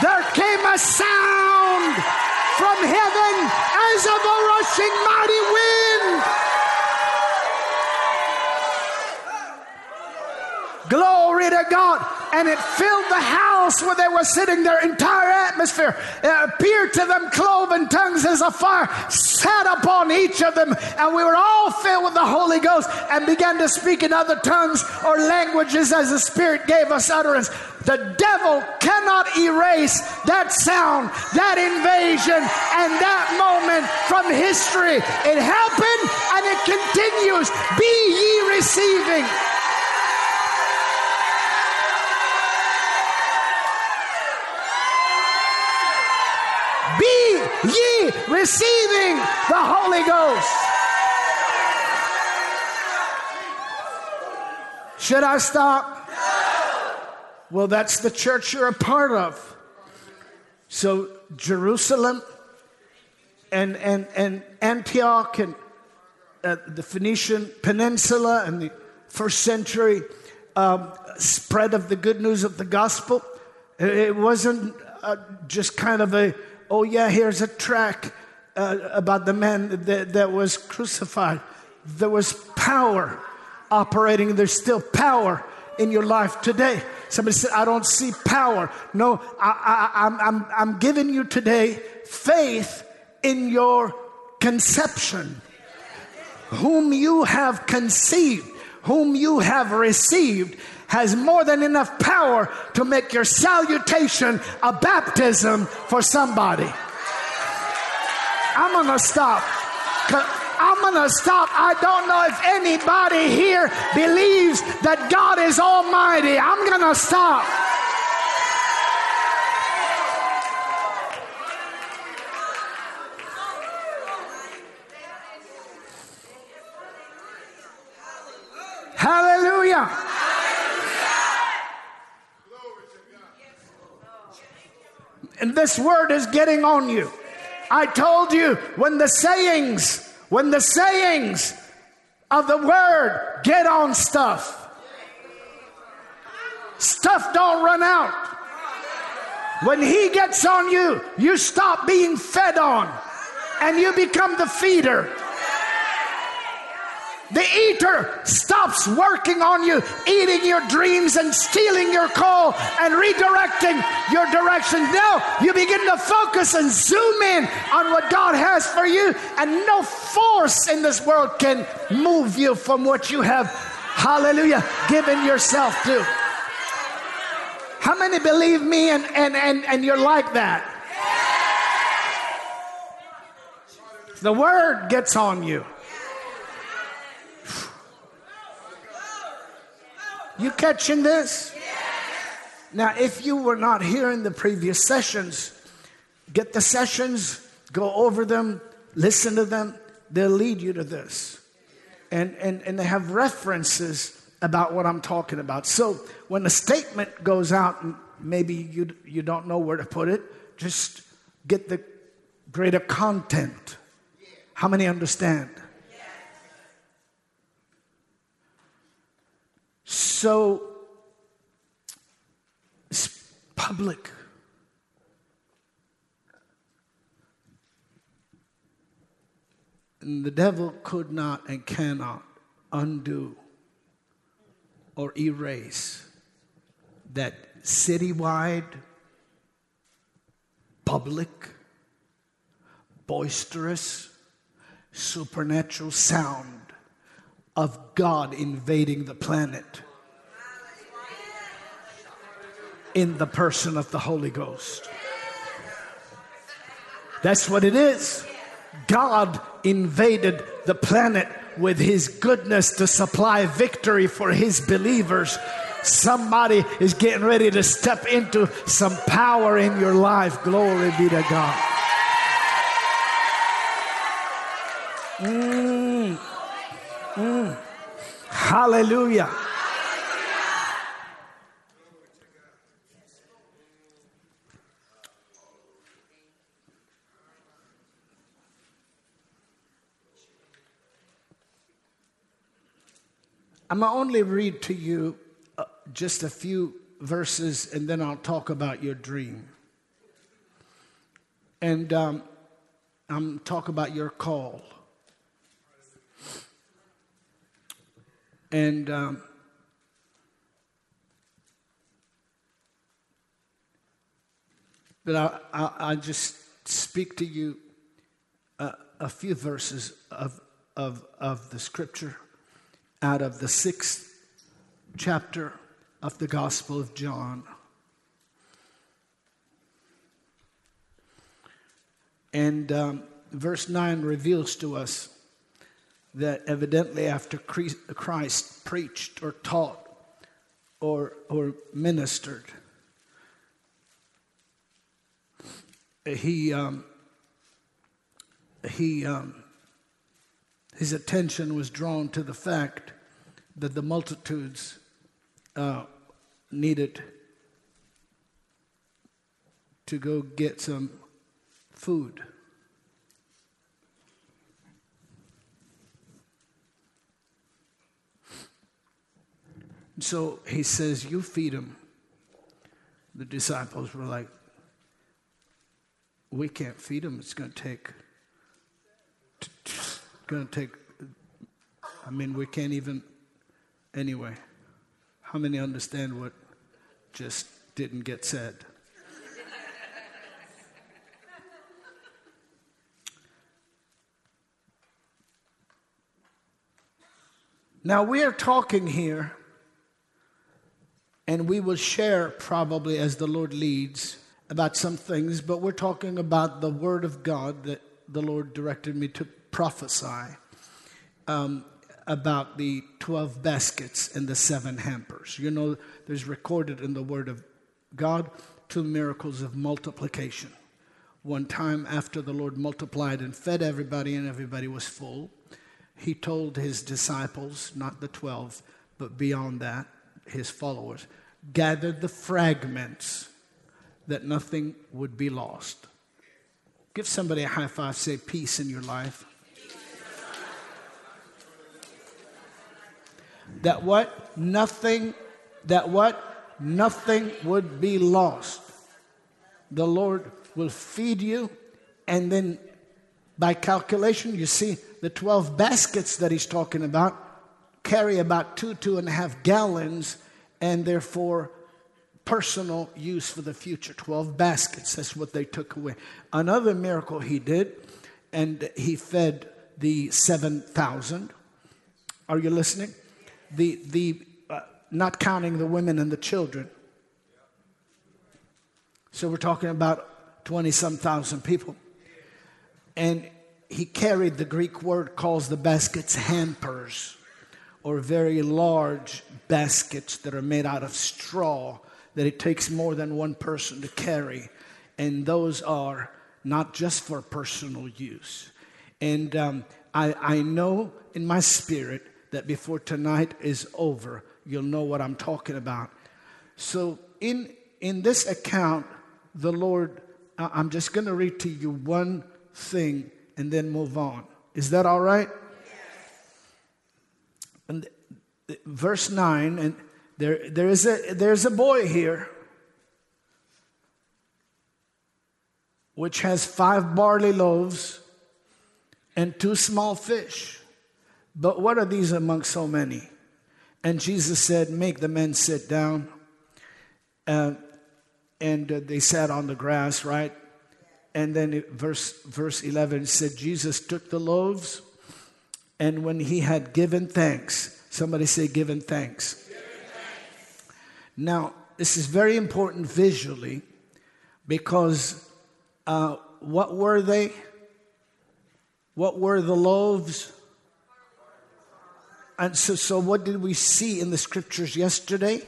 There came a sound from heaven as of a rushing mighty wind. Glory to God. And it filled the house where they were sitting, their entire atmosphere. It appeared to them cloven tongues as a fire sat upon each of them. And we were all filled with the Holy Ghost and began to speak in other tongues or languages as the Spirit gave us utterance. The devil cannot erase that sound, that invasion, and that moment from history. It happened and it continues. Be ye receiving. Ye receiving the Holy Ghost. Should I stop? No. Well, that's the church you're a part of. So Jerusalem and Antioch and the Phoenician Peninsula and the first century spread of the good news of the gospel. It wasn't just kind of a, oh yeah, here's a track about the man that was crucified. There was power operating. There's still power in your life today. Somebody said, I don't see power. No, I'm giving you today faith in your conception. Whom you have conceived, whom you have received, has more than enough power to make your salutation a baptism for somebody. I'm going to stop. I'm going to stop. I don't know if anybody here believes that God is almighty. I'm going to stop. Hallelujah. And this word is getting on you. I told you, when the sayings of the word get on stuff don't run out. When he gets on you, you stop being fed on and you become the feeder. The eater stops working on you, eating your dreams and stealing your call and redirecting your direction. Now you begin to focus and zoom in on what God has for you, and no force in this world can move you from what you have, hallelujah, given yourself to. How many believe me and you're like that? The word gets on you. You catching this? Yes. Now, if you were not here in the previous sessions, get the sessions, go over them, listen to them. They'll lead you to this. And they have references about what I'm talking about. So when the statement goes out, and maybe you don't know where to put it, just get the greater content. How many understand? So, it's public. And the devil could not and cannot undo or erase that citywide, public, boisterous, supernatural sound of God invading the planet in the person of the Holy Ghost. That's what it is. God invaded the planet with his goodness to supply victory for his believers. Somebody is getting ready to step into some power in your life. Glory be to God. Hallelujah. I'm going to only read to you just a few verses, and then I'll talk about your dream. And I'm talk about your call. And but I just speak to you a few verses of the scripture out of the 6th chapter of the Gospel of John. And verse 9 reveals to us that evidently after Christ preached or taught or ministered, his attention was drawn to the fact that the multitudes needed to go get some food. So he says, "You feed them." The disciples were like, "We can't feed them. It's going to take. I mean, we can't even. Anyway, how many understand what just didn't get said?" Now we are talking here. And we will share, probably as the Lord leads, about some things. But we're talking about the Word of God that the Lord directed me to prophesy about the 12 baskets and the 7 hampers. You know, there's recorded in the Word of God 2 miracles of multiplication. One time after the Lord multiplied and fed everybody and everybody was full, he told his disciples, not the 12, but beyond that, his followers, gather the fragments that nothing would be lost. Give somebody a high five, say peace in your life. That what? Nothing, that what? Nothing would be lost. The Lord will feed you, and then by calculation, you see the 12 baskets that he's talking about carry about 2.5 gallons, and therefore personal use for the future. 12 baskets, that's what they took away. Another miracle he did, and he fed the 7,000. Are you listening? The not counting the women and the children. So we're talking about 20-some thousand people. And he carried, the Greek word calls the baskets hampers, or very large baskets that are made out of straw that it takes more than one person to carry. And those are not just for personal use. And I know in my spirit that before tonight is over, you'll know what I'm talking about. So in this account, the Lord, I'm just going to read to you one thing and then move on. Is that all right? Yes. And verse 9, and there's a boy here which has 5 barley loaves and 2 small fish. But what are these among so many? And Jesus said, make the men sit down. And they sat on the grass, right? And then verse 11 said, Jesus took the loaves, and when he had given thanks, somebody say given thanks. Given thanks. Now, this is very important visually, because what were they? What were the loaves? And so what did we see in the scriptures yesterday?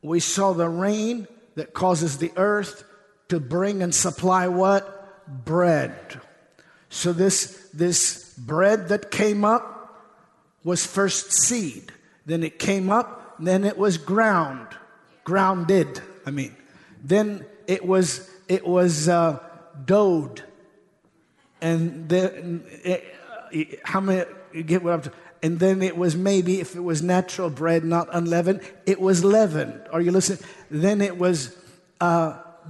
We saw the rain that causes the earth to bring and supply what? Bread. So this bread that came up was first seed. Then it came up, then it was grounded. Then it was doughed, and then how many you get what I'm talking? And then it was, maybe if it was natural bread, not unleavened, it was leavened. Are you listening? Then it was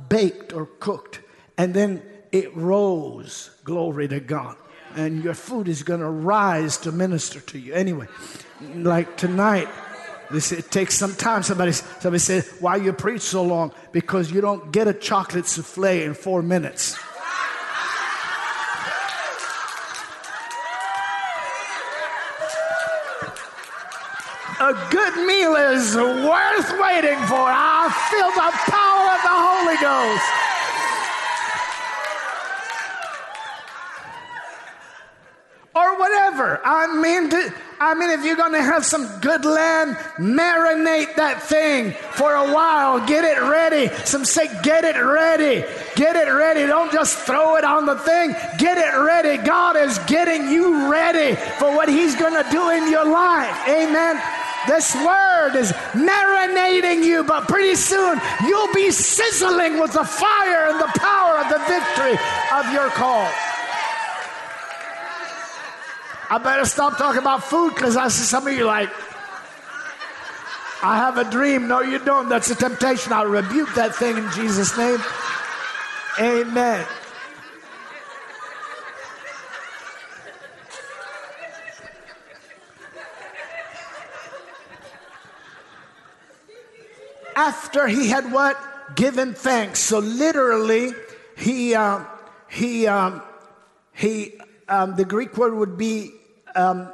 baked or cooked, and then it rose. Glory to God. And your food is going to rise to minister to you. Anyway, like tonight, it takes some time. Somebody said, why you preach so long? Because you don't get a chocolate souffle in 4 minutes. A good meal is worth waiting for. I feel the power of the Holy Ghost. Or whatever. I mean, if you're going to have some good lamb, marinate that thing for a while. Get it ready. Some say, get it ready. Get it ready. Don't just throw it on the thing. Get it ready. God is getting you ready for what he's going to do in your life. Amen. This word is marinating you, but pretty soon you'll be sizzling with the fire and the power of the victory of your call. I better stop talking about food, because I see some of you like, I have a dream. No, you don't. That's a temptation. I rebuke that thing in Jesus' name. Amen. After he had what? Given thanks. So literally, the Greek word would be in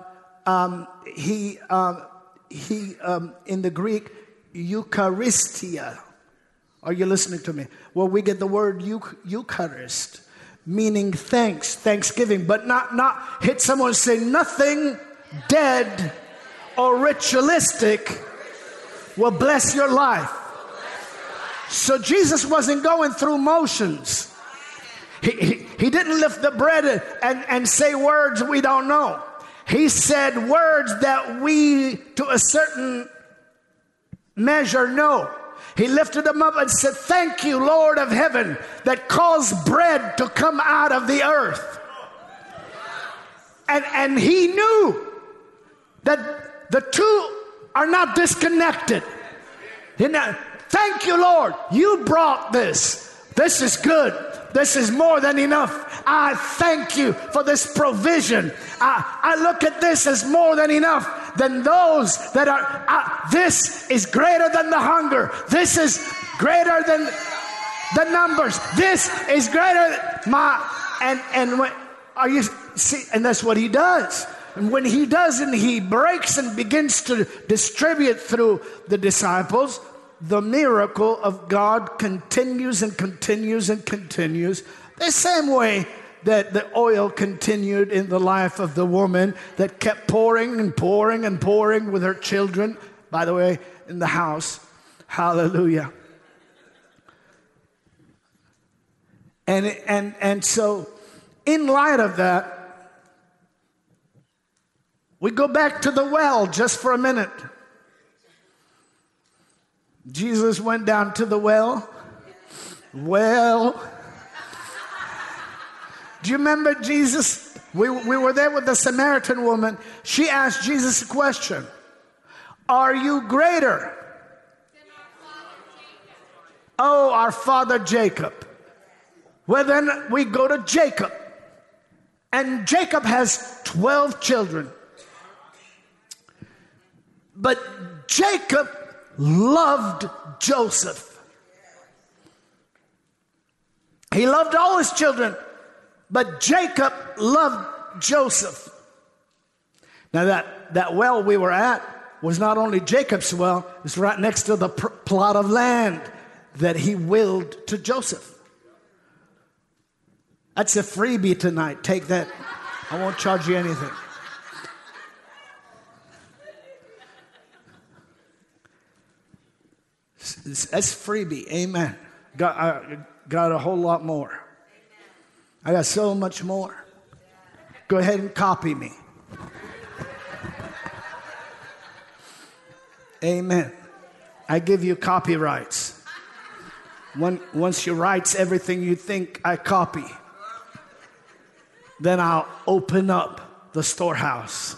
the Greek, Eucharistia. Are you listening to me? Well, we get the word Eucharist, meaning thanksgiving, but not hit someone and say nothing dead or ritualistic will bless your life. So Jesus wasn't going through motions. He didn't lift the bread and say words we don't know. He said words that we, to a certain measure, know. He lifted them up and said, "Thank you, Lord of heaven, that caused bread to come out of the earth." And he knew that the two are not disconnected. Thank you, Lord. You brought this. This is good. This is more than enough. I thank you for this provision. I look at this as more than enough than those that are. This is greater than the hunger. This is greater than the numbers. This is greater than my. And when, are you see? And that's what he does. And when he doesn't, he breaks and begins to distribute through the disciples. The miracle of God continues and continues and continues. The same way that the oil continued in the life of the woman that kept pouring and pouring and pouring with her children, by the way, in the house. Hallelujah. And so in light of that, we go back to the well just for a minute. Jesus went down to the well. Do you remember Jesus? We were there with the Samaritan woman. She asked Jesus a question. Are you greater? Oh, our father Jacob. Well, then we go to Jacob. And Jacob has 12 children. But Jacob loved Joseph. He loved all his children, but Jacob loved Joseph. Now that well we were at was not only Jacob's well, it's right next to the plot of land that he willed to Joseph. That's a freebie tonight. Take that. I won't charge you anything. That's freebie. Amen. Got a whole lot more. Amen. I got so much more. Go ahead and copy me. Amen. I give you copyrights. Once you write everything you think I copy, then I'll open up the storehouse.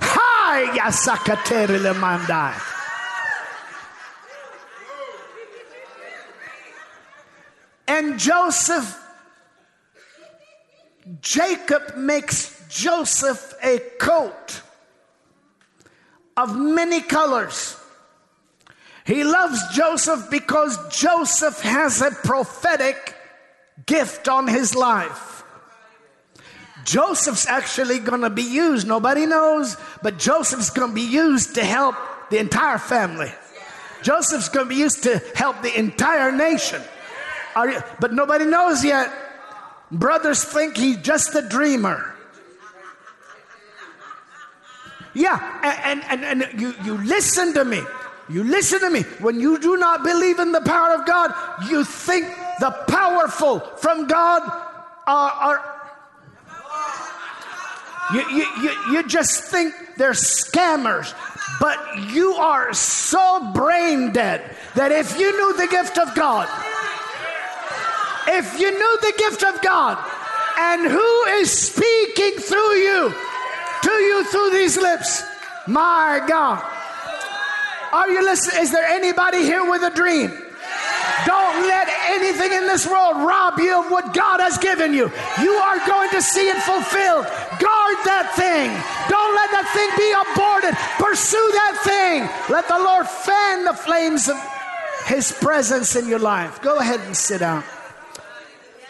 Hi, Yasakateri Lemandai. And Jacob makes Joseph a coat of many colors. He loves Joseph because Joseph has a prophetic gift on his life. Joseph's actually going to be used. Nobody knows, but Joseph's going to be used to help the entire family. Joseph's going to be used to help the entire nation. But nobody knows yet. Brothers think he's just a dreamer. Yeah, and you listen to me. You listen to me. When you do not believe in the power of God, you think the powerful from God you just think they're scammers. But you are so brain dead that if you knew the gift of God, if you knew the gift of God and who is speaking through you, to you through these lips, my God. Are you listening? Is there anybody here with a dream? Don't let anything in this world rob you of what God has given you. You are going to see it fulfilled. Guard that thing. Don't let that thing be aborted. Pursue that thing. Let the Lord fan the flames of His presence in your life. Go ahead and sit down.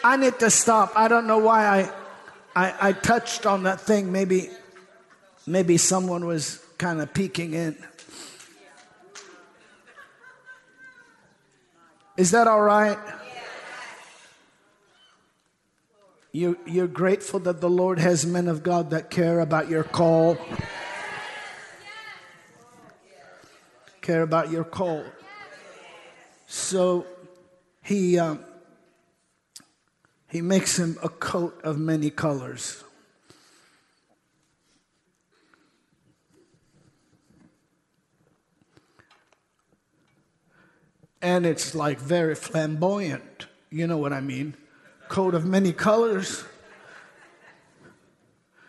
I need to stop. I don't know why I touched on that thing. Maybe someone was kind of peeking in. Is that all right? You're grateful that the Lord has men of God that care about your call. Care about your call. So he makes him a coat of many colors. And it's like very flamboyant. You know what I mean? Coat of many colors.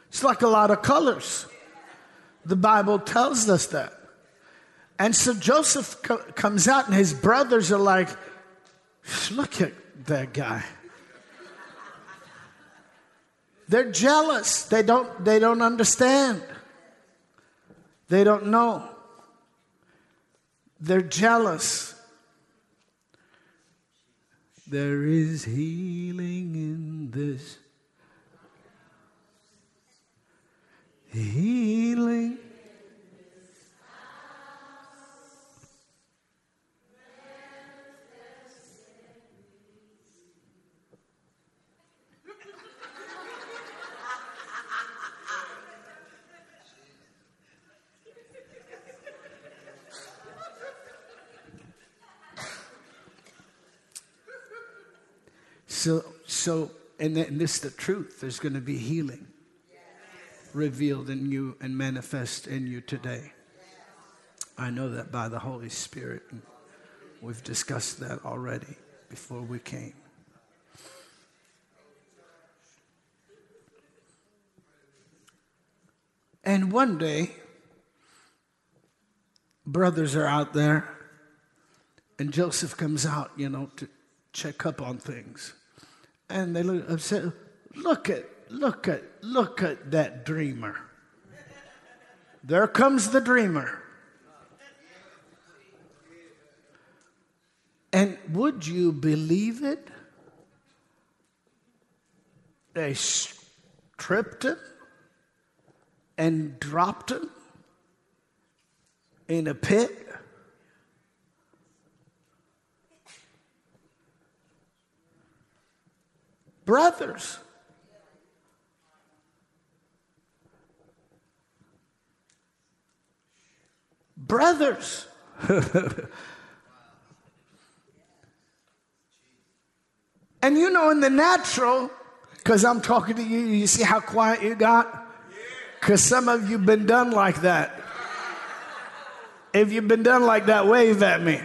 It's like a lot of colors. The Bible tells us that. And so Joseph comes out and his brothers are like, look at that guy. They're jealous. They don't understand. They don't know. They're jealous. There is healing in this. Healing. So, and this is the truth. There's going to be healing revealed in you and manifest in you today. I know that by the Holy Spirit. And we've discussed that already before we came. And one day, brothers are out there, and Joseph comes out, you know, to check up on things. And they look upset. Look at that dreamer. There comes the dreamer. And would you believe it? They stripped him and dropped him in a pit. Brothers. Brothers. And you know, in the natural, because I'm talking to you, you see how quiet you got? Because some of you have been done like that. If you've been done like that, wave at me.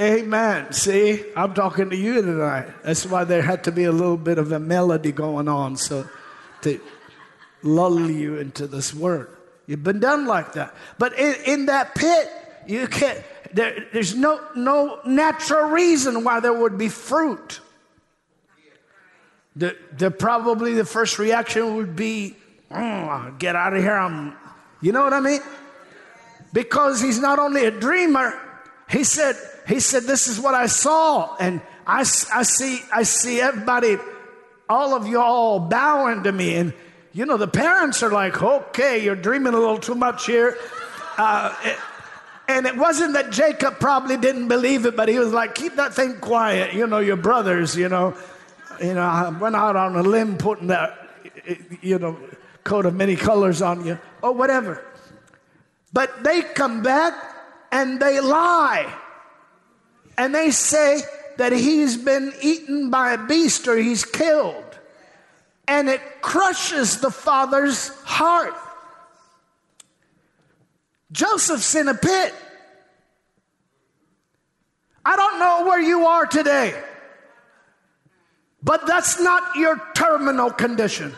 Amen. See, I'm talking to you tonight. That's why there had to be a little bit of a melody going on, so to lull you into this word. You've been done like that. But in that pit, you can't. There's no natural reason why there would be fruit. Probably the first reaction would be, get out of here. You know what I mean? Because he's not only a dreamer. He said, this is what I saw. And I see everybody, all of you all bowing to me. And, you know, the parents are like, okay, you're dreaming a little too much here. And it wasn't that Jacob probably didn't believe it, but he was like, keep that thing quiet. You know, your brothers, you know, I went out on a limb putting that, you know, coat of many colors on you or whatever. But they come back. And they lie. And they say that he's been eaten by a beast or he's killed. And it crushes the father's heart. Joseph's in a pit. I don't know where you are today. But that's not your terminal condition.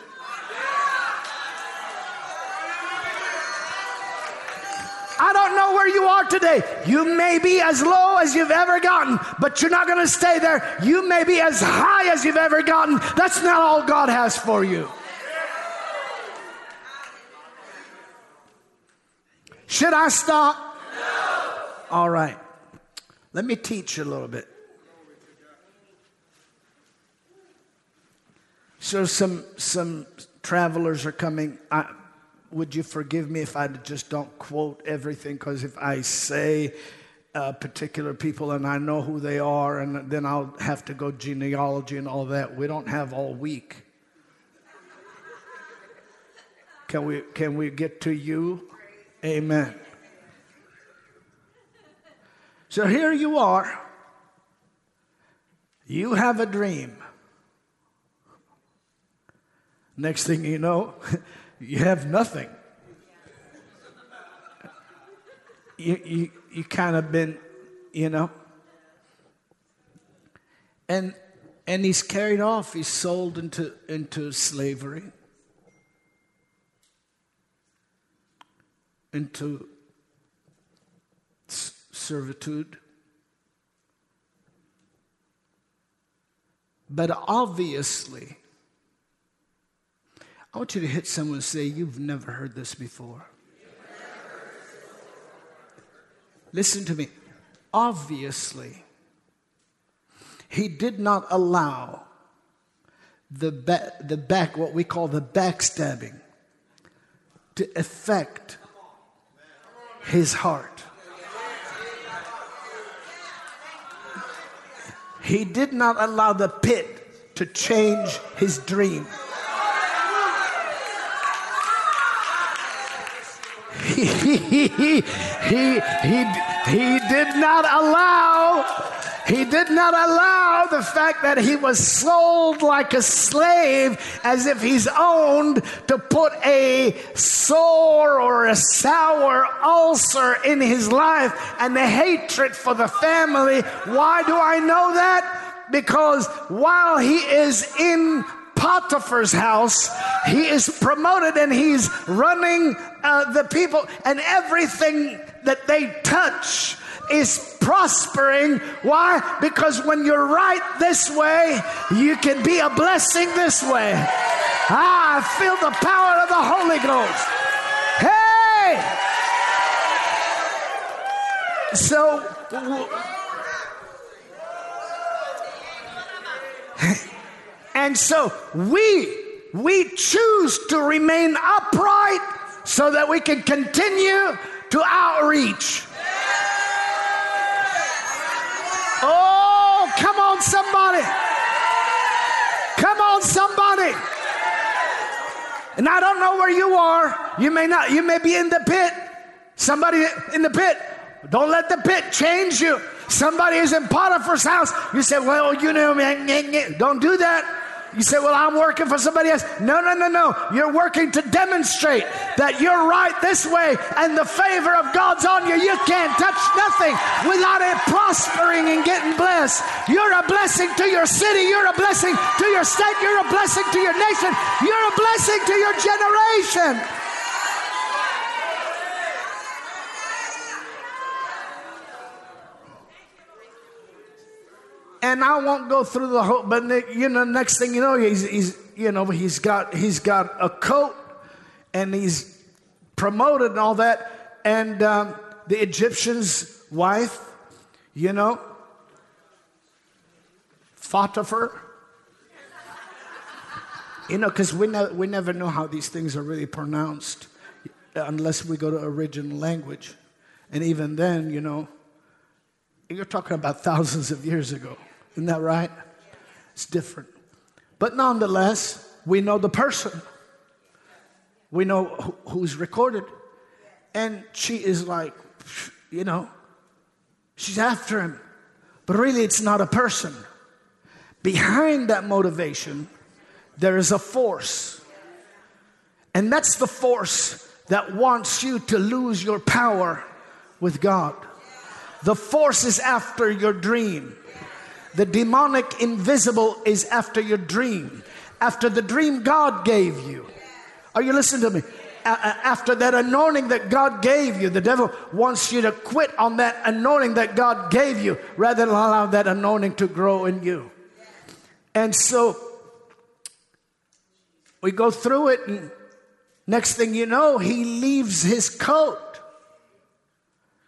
I don't know where you are today. You may be as low as you've ever gotten, but you're not going to stay there. You may be as high as you've ever gotten. That's not all God has for you. Should I stop? No. All right. Let me teach you a little bit. So some travelers are coming. Would you forgive me if I just don't quote everything? Because if I say particular people, and I know who they are, and then I'll have to go genealogy and all that. We don't have all week. Can we get to you? Amen. So here you are. You have a dream. Next thing you know, you have nothing. You kind of been, you know. And he's carried off. He's sold into slavery, into servitude. But obviously, I want you to hit someone and say, "You've never heard this before." Listen to me. Obviously, he did not allow what we call the backstabbing, to affect his heart. He did not allow the pit to change his dream. He did not allow the fact that he was sold like a slave, as if he's owned, to put a sore or a sour ulcer in his life and the hatred for the family. Why do I know that? Because while he is in Potiphar's house, he is promoted and he's running the people, and everything that they touch is prospering. Why? Because when you're right this way, you can be a blessing this way. I feel the power of the Holy Ghost. Hey! And so we choose to remain upright so that we can continue to outreach. Oh, come on, somebody. Come on, somebody. And I don't know where you are. You may be in the pit. Somebody in the pit. Don't let the pit change you. Somebody is in Potiphar's house. You say, "Well, you know, man." Don't do that. You say, "Well, I'm working for somebody else." No. You're working to demonstrate that you're right this way, and the favor of God's on you. You can't touch nothing without it prospering and getting blessed. You're a blessing to your city. You're a blessing to your state. You're a blessing to your nation. You're a blessing to your generation. And I won't go through the whole, but you know, next thing you know, he's got a coat, and he's promoted and all that. And the Egyptian's wife, you know, Potiphar, you know, because we never know how these things are really pronounced unless we go to original language, and even then, you know, you're talking about thousands of years ago. Isn't that right? It's different. But nonetheless, we know the person. We know who's recorded. And she is like, you know, she's after him. But really, it's not a person. Behind that motivation, there is a force. And that's the force that wants you to lose your power with God. The force is after your dream. The demonic invisible is after your dream. After the dream God gave you. Are you listening to me? After that anointing that God gave you, the devil wants you to quit on that anointing that God gave you, rather than allow that anointing to grow in you. And so we go through it, and next thing you know, he leaves his coat.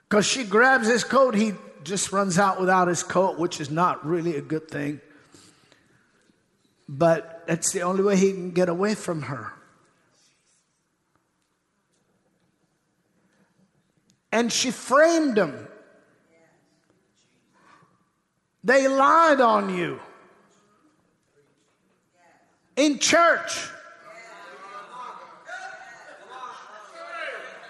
Because she grabs his coat, he just runs out without his coat, which is not really a good thing. But that's the only way he can get away from her. And she framed him They lied on you. In church.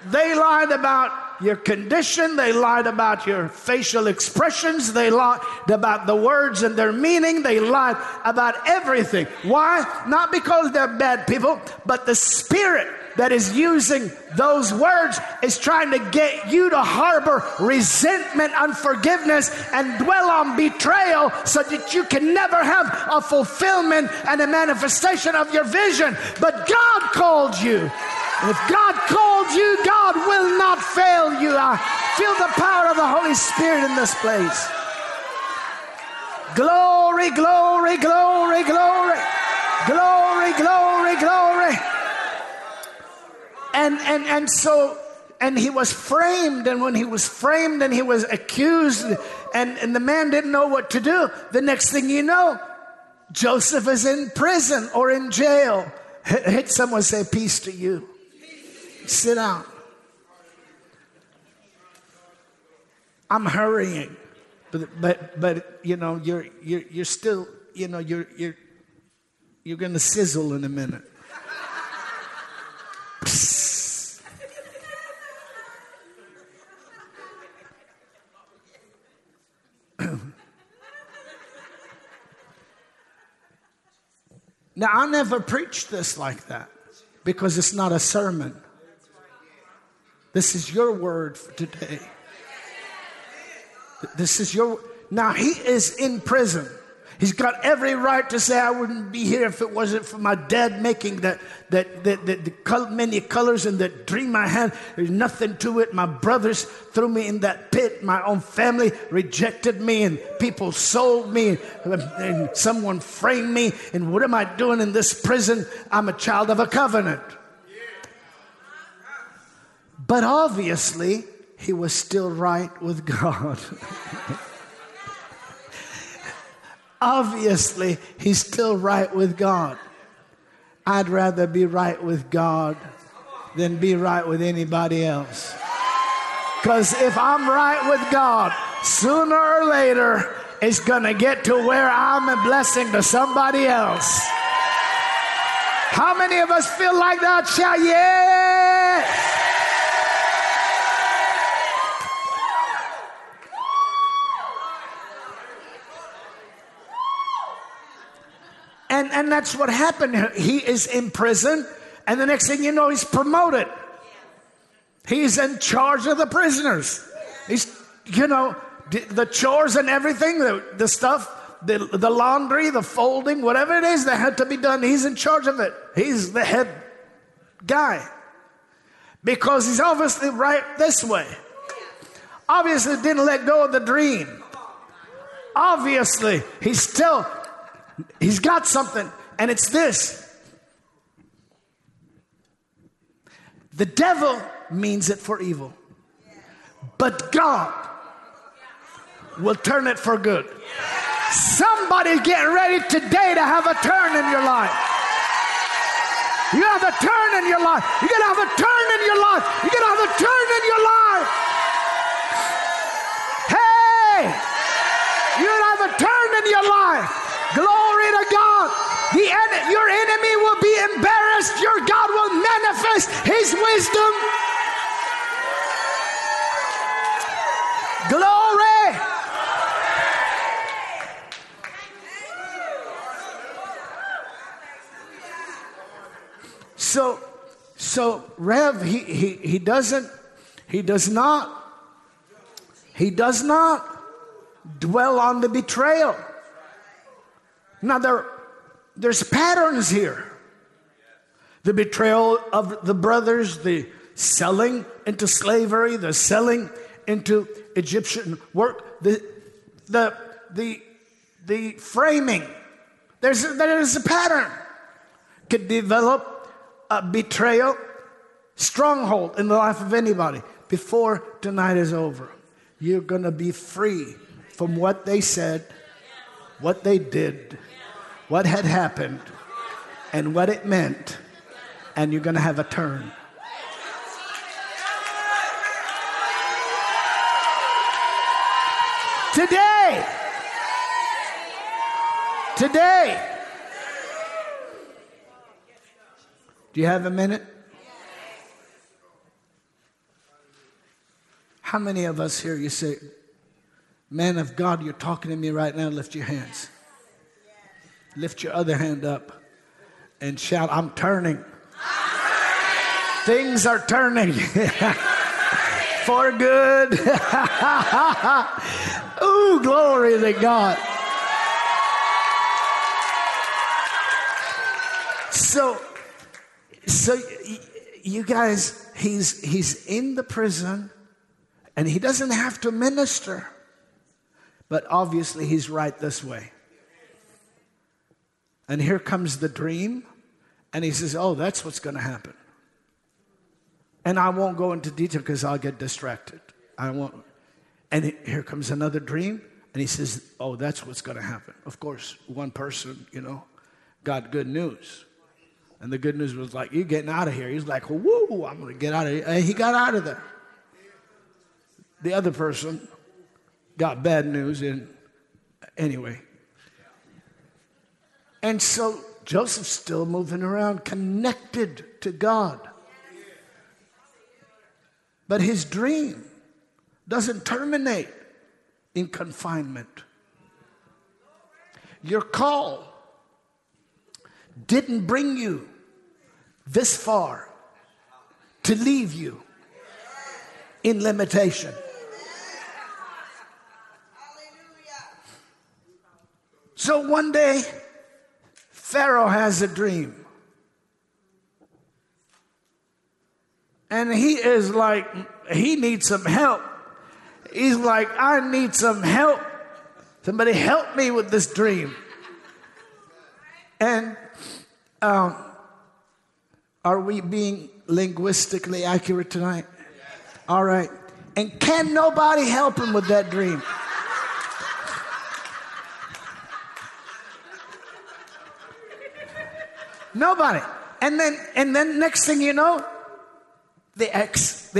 They lied about your condition. They lied about your facial expressions. They lied about the words and their meaning. They lied about everything. Why? Not because they're bad people, but the spirit that is using those words is trying to get you to harbor resentment, unforgiveness, and dwell on betrayal so that you can never have a fulfillment and a manifestation of your vision. But God called you. If God called you, God will not fail you. I feel the power of the Holy Spirit in this place. Glory, glory, glory, glory. Glory, glory, glory. And so he was framed, and when he was framed and he was accused, and the man didn't know what to do. The next thing you know, Joseph is in prison or in jail. Hit someone, say, peace to you. Sit down. I'm hurrying, but you know you're still, you know, you're gonna sizzle in a minute. Psst. Now I never preach this like that because it's not a sermon. This is your word for today. This is your... Now, he is in prison. He's got every right to say, I wouldn't be here if it wasn't for my dad making that many colors and that dream I had. There's nothing to it. My brothers threw me in that pit. My own family rejected me, and people sold me, and someone framed me. And what am I doing in this prison? I'm a child of a covenant. But obviously, he was still right with God. Obviously, he's still right with God. I'd rather be right with God than be right with anybody else. Because if I'm right with God, sooner or later, it's going to get to where I'm a blessing to somebody else. How many of us feel like that? Shout yes! And that's what happened. He is in prison, and the next thing you know, he's promoted. He's in charge of the prisoners. He's, you know, the chores and everything, the stuff, the laundry, the folding, whatever it is that had to be done, he's in charge of it. He's the head guy because he's obviously right this way. Obviously didn't let go of the dream. Obviously, he's still... He's got something, and it's this. The devil means it for evil, but God will turn it for good. Somebody's getting ready today to have a turn in your life. You have a turn in your life. You're going to have a turn in your life. You're going to have a turn in your life. Hey! You're going to have a turn in your life. Glory to God. Your enemy will be embarrassed. Your God will manifest his wisdom. Glory. So Rev, he does not dwell on the betrayal. Now, there's patterns here. The betrayal of the brothers, the selling into slavery, the selling into Egyptian work, the framing. There's a pattern. Could develop a betrayal stronghold in the life of anybody. Before tonight is over, you're going to be free from what they said, what they did, what had happened, and what it meant, and you're going to have a turn. Today, today. Do you have a minute? How many of us here, you say, man of God, you're talking to me right now, lift your hands. Lift your other hand up and shout, I'm turning. I'm turning. Things are turning. For good. Ooh, glory to God. So you guys, he's in the prison and he doesn't have to minister. But obviously he's right this way. And here comes the dream. And he says, oh, that's what's going to happen. And I won't go into detail because I'll get distracted. I won't. And here comes another dream. And he says, oh, that's what's going to happen. Of course, one person, got good news. And the good news was like, you're getting out of here. He's like, whoo, I'm going to get out of here. And he got out of there. The other person got bad news, and anyway. And so Joseph's still moving around, connected to God. But his dream doesn't terminate in confinement. Your call didn't bring you this far to leave you in limitation. So one day, Pharaoh has a dream. And he is like, he needs some help. He's like, I need some help. Somebody help me with this dream. And are we being linguistically accurate tonight? All right. And can nobody help him with that dream? Nobody. And then next thing you know, the ex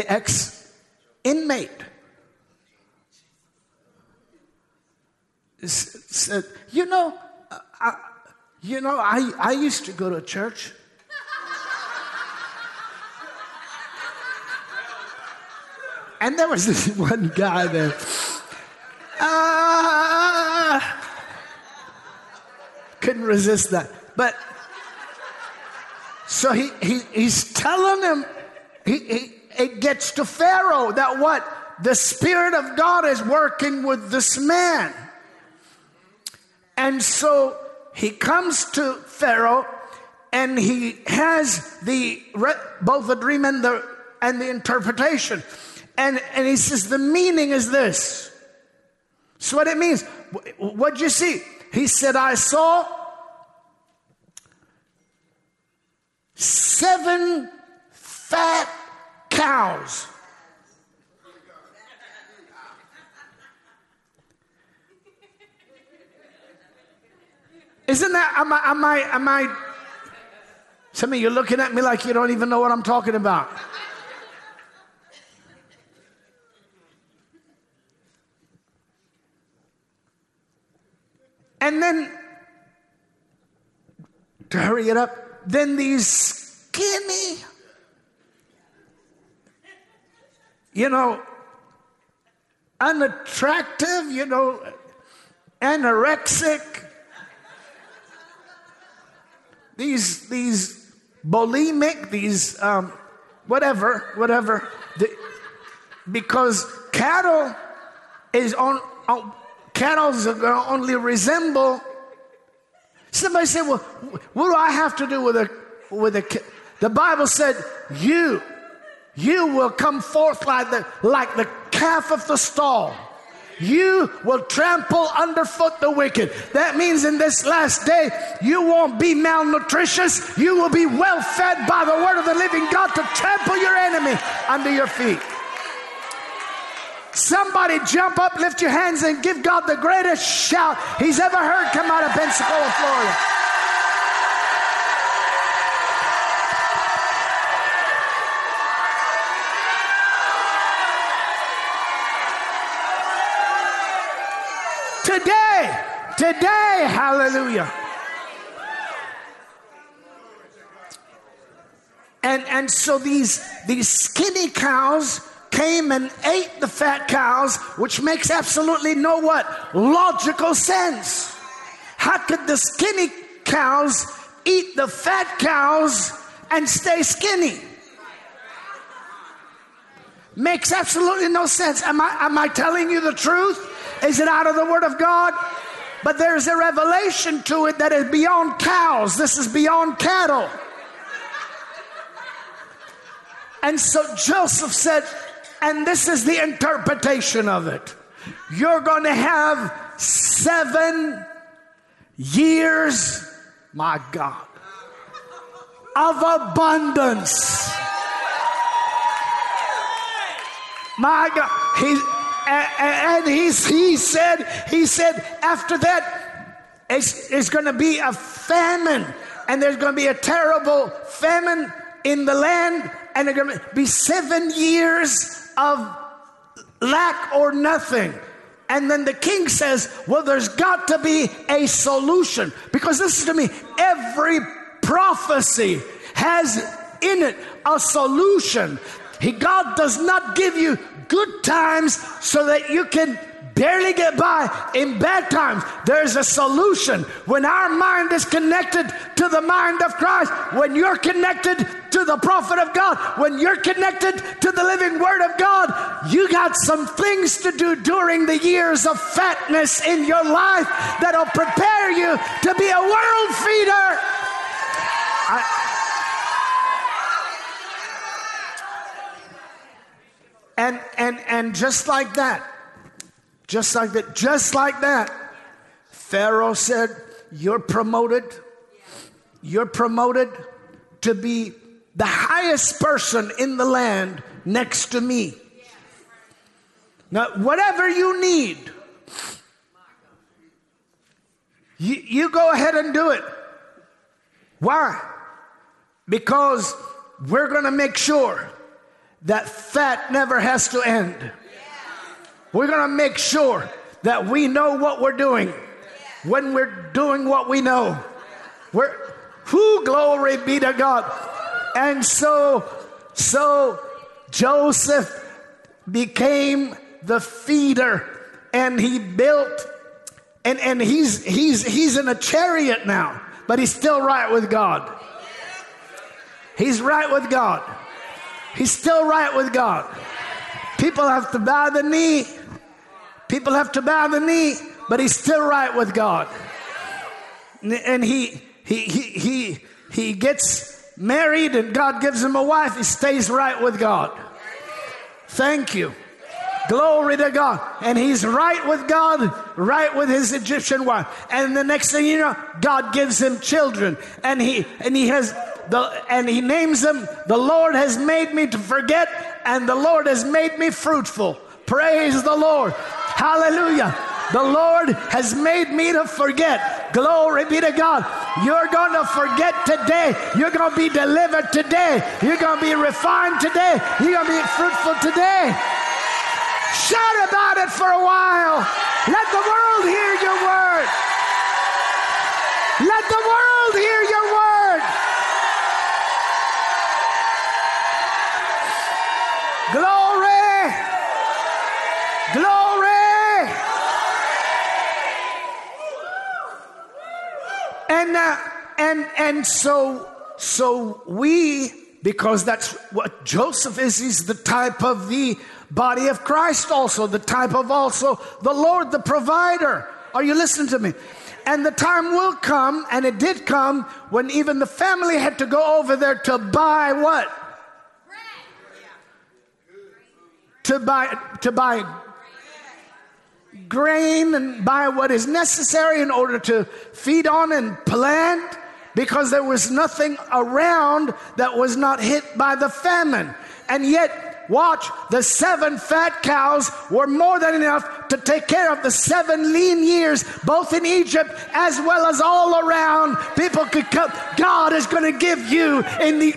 inmate said, I used to go to church. And there was this one guy there. Couldn't resist that. But so he's telling him, it gets to Pharaoh that what? The Spirit of God is working with this man. And so he comes to Pharaoh and he has both the dream and the interpretation. And he says, the meaning is this. So what it means, what'd you see? He said, I saw 7 fat cows. Isn't that, am I, some of you looking at me like you don't even know what I'm talking about. And then, to hurry it up, then these skinny, unattractive, anorexic, these bulimic, these whatever. Because cattle is cattle's are going to only resemble. Somebody said, well, what do I have to do with a the Bible said, you will come forth like the calf of the stall. You will trample underfoot the wicked. That means in this last day, you won't be malnutritious. You will be well fed by the word of the living God to trample your enemy under your feet. Somebody jump up, lift your hands, and give God the greatest shout he's ever heard come out of Pensacola, Florida. Today, hallelujah. Hallelujah. And so these skinny cows came and ate the fat cows, which makes absolutely no logical sense. How could the skinny cows eat the fat cows and stay skinny? Makes absolutely no sense. Am I telling you the truth? Is it out of the Word of God? But there's a revelation to it that is beyond cows. This is beyond cattle. And so Joseph said, and this is the interpretation of it, you're going to have 7 years, my God, of abundance. My God. He said, after that, it's going to be a famine. And there's going to be a terrible famine in the land. And it's going to be 7 years of lack or nothing. And then the king says, well, there's got to be a solution. Because listen to me, every prophecy has in it a solution. God does not give you good times so that you can barely get by in bad times. There's a solution. When our mind is connected to the mind of Christ, when you're connected to the prophet of God, when you're connected to the living Word of God, you got some things to do during the years of fatness in your life that'll prepare you to be a world feeder. And just like that, Pharaoh said, you're promoted to be the highest person in the land next to me. Now, whatever you need, you go ahead and do it. Why? Because we're going to make sure that fat never has to end. We're going to make sure that we know what we're doing when we're doing what we know. Glory be to God. And so Joseph became the feeder, and he built, and he's in a chariot now, but he's still right with God. He's still right with God. People have to bow the knee. But he's still right with God. And he gets married, and God gives him a wife. He stays right with God. Thank you. Glory to God. And he's right with God, right with his Egyptian wife. And the next thing you know, God gives him children, and he names them, the Lord has made me to forget, and the Lord has made me fruitful. Praise the Lord. Hallelujah. The Lord has made me to forget. Glory be to God. You're going to forget today. You're going to be delivered today. You're going to be refined today. You're going to be fruitful today. Shout about it for a while. Let the world hear your word. Let the world hear your word. Glory! Glory! And so we, because that's what Joseph is. He's the type of the body of Christ, also the type of the Lord, the provider. Are you listening to me? And the time will come, and it did come, when even the family had to go over there to buy what? To buy grain and buy what is necessary in order to feed on and plant, because there was nothing around that was not hit by the famine. And yet, watch, the 7 fat cows were more than enough to take care of the 7 lean years, both in Egypt as well as all around. People could come. God is going to give you in the...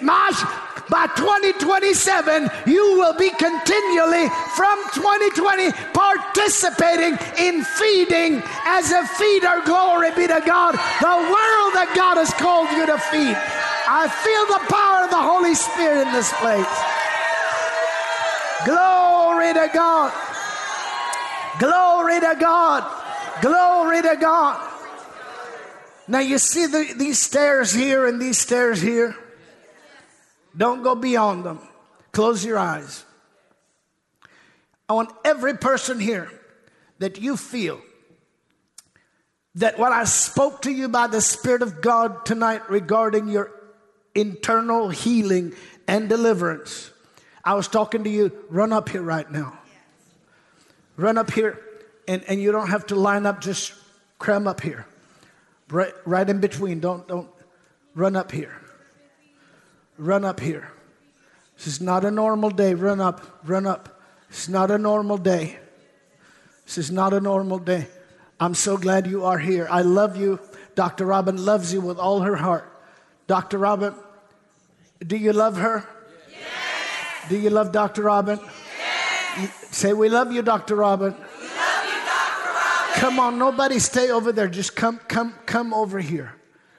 By 2027, you will be continually, from 2020, participating in feeding as a feeder. Glory be to God. The world that God has called you to feed. I feel the power of the Holy Spirit in this place. Glory to God. Glory to God. Glory to God. Now you see these stairs here and these stairs here. Don't go beyond them. Close your eyes. I want every person here that you feel that what I spoke to you by the Spirit of God tonight regarding your internal healing and deliverance. I was talking to you, run up here right now. Run up here, and you don't have to line up, just cram up here. Right in between, don't run up here. Run up here. This is not a normal day. Run up, run up. It's not a normal day. This is not a normal day. I'm so glad you are here. I love you. Dr. Robin loves you with all her heart. Dr. Robin, do you love her? Yes. Do you love Dr. Robin? Yes. Say, we love you, Dr. Robin. Come on, nobody stay over there. Just come over here.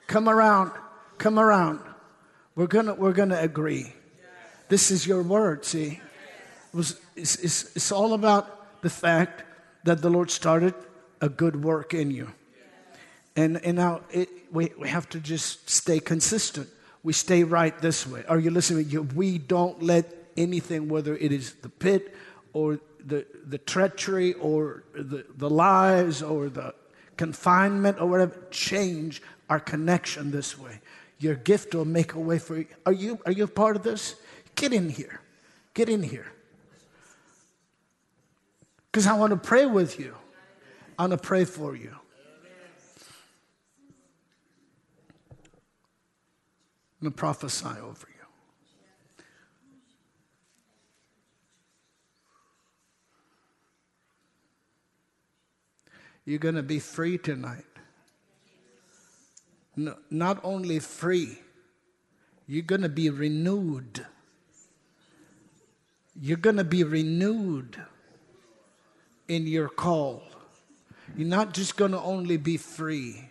Come around. Come around. We're gonna agree. This is your word, see? It's all about the fact that the Lord started a good work in you. And now we have to just stay consistent. We stay right this way. Are you listening? We don't let anything, whether it is the pit or the treachery or the lies or the confinement or whatever, change our connection this way. Your gift will make a way for you. Are you a part of this? Get in here. Get in here. Because I want to pray with you. I want to pray for you. I'm going to prophesy over you. You're going to be free tonight. No, not only free, you're going to be renewed. You're going to be renewed in your call. You're not just going to only be free.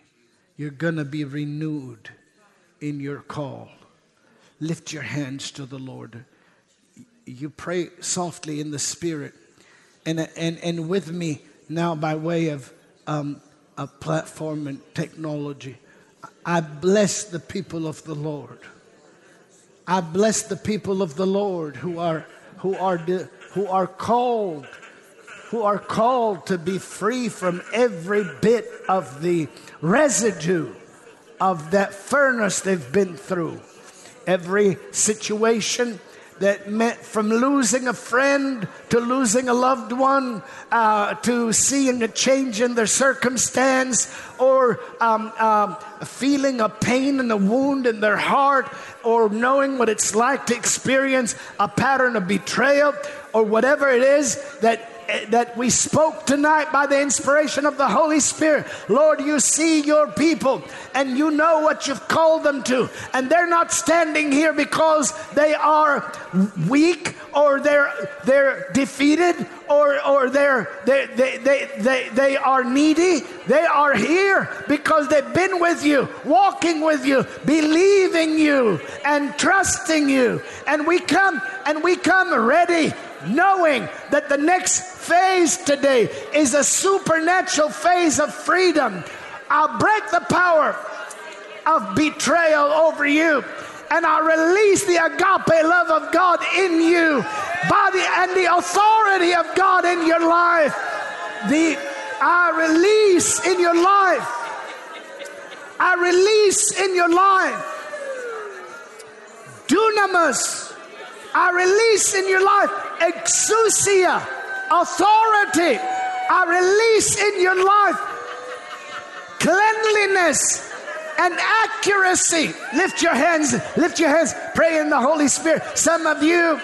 You're going to be renewed in your call. Lift your hands to the Lord. You pray softly in the Spirit. And with me now by way of a platform and technology. I bless the people of the Lord. I bless the people of the Lord who are called to be free from every bit of the residue of that furnace they've been through. Every situation that meant from losing a friend to losing a loved one, to seeing a change in their circumstance, or feeling a pain and a wound in their heart, or knowing what it's like to experience a pattern of betrayal, or whatever it is that we spoke tonight by the inspiration of the Holy Spirit. Lord, you see your people and you know what you've called them to. And they're not standing here because they are weak or they're defeated or they are needy. They are here because they've been with you, walking with you, believing you and trusting you. And we come ready, knowing that the next phase today is a supernatural phase of freedom. I'll break the power of betrayal over you, and I'll release the agape love of God in you, and the authority of God in your life. I release in your life. Dunamis. I release in your life exousia, authority. I release in your life cleanliness and accuracy. Lift your hands. Lift your hands. Pray in the Holy Spirit. Some of you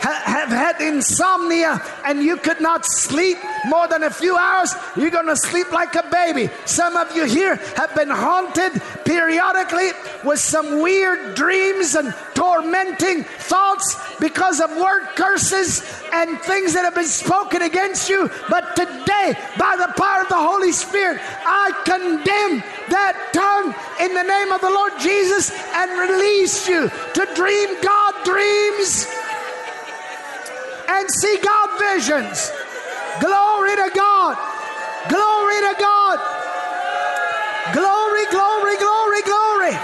have had insomnia and you could not sleep more than a few hours, you're going to sleep like a baby. Some of you here have been haunted periodically with some weird dreams and tormenting thoughts because of word curses and things that have been spoken against you. But today, by the power of the Holy Spirit, I condemn that tongue in the name of the Lord Jesus and release you to dream God dreams and see God visions. Glory to God. Glory to God. Glory, glory, glory, glory.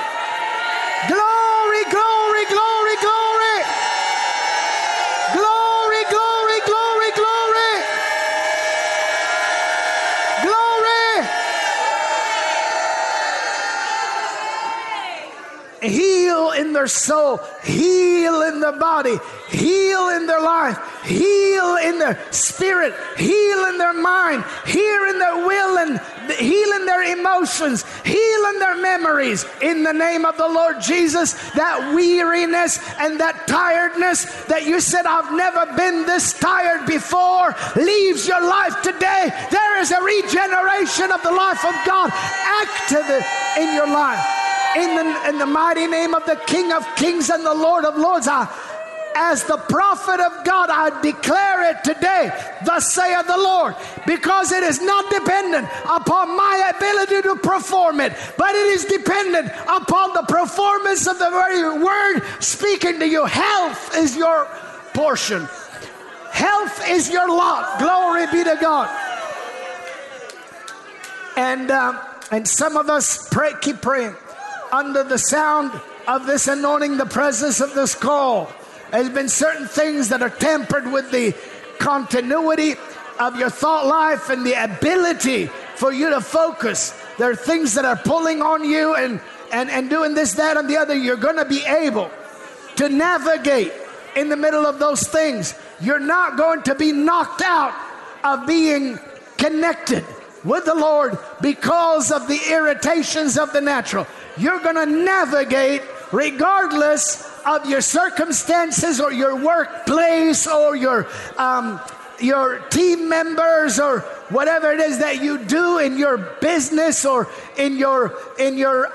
Glory, glory, glory, glory. Glory, glory, glory, glory. Glory. Heal in their soul. Heal in the body. Heal in their life. Heal in their spirit. Heal in their mind. Heal in their will and heal in their emotions. Heal in their memories. In the name of the Lord Jesus, that weariness and that tiredness that you said, I've never been this tired before, leaves your life today. There is a regeneration of the life of God active in your life. In the mighty name of the King of Kings and the Lord of Lords, as the prophet of God, I declare it today, thus saith the Lord, because it is not dependent upon my ability to perform it, but it is dependent upon the performance of the very word speaking to you. Health is your portion. Health is your lot. Glory be to God. And some of us pray, keep praying. Under the sound of this anointing, the presence of this call, there's been certain things that are tampered with the continuity of your thought life and the ability for you to focus. There are things that are pulling on you and doing this, that, and the other. You're going to be able to navigate in the middle of those things. You're not going to be knocked out of being connected with the Lord because of the irritations of the natural. You're going to navigate regardless of your circumstances or your workplace or your team members or whatever it is that you do in your business or in your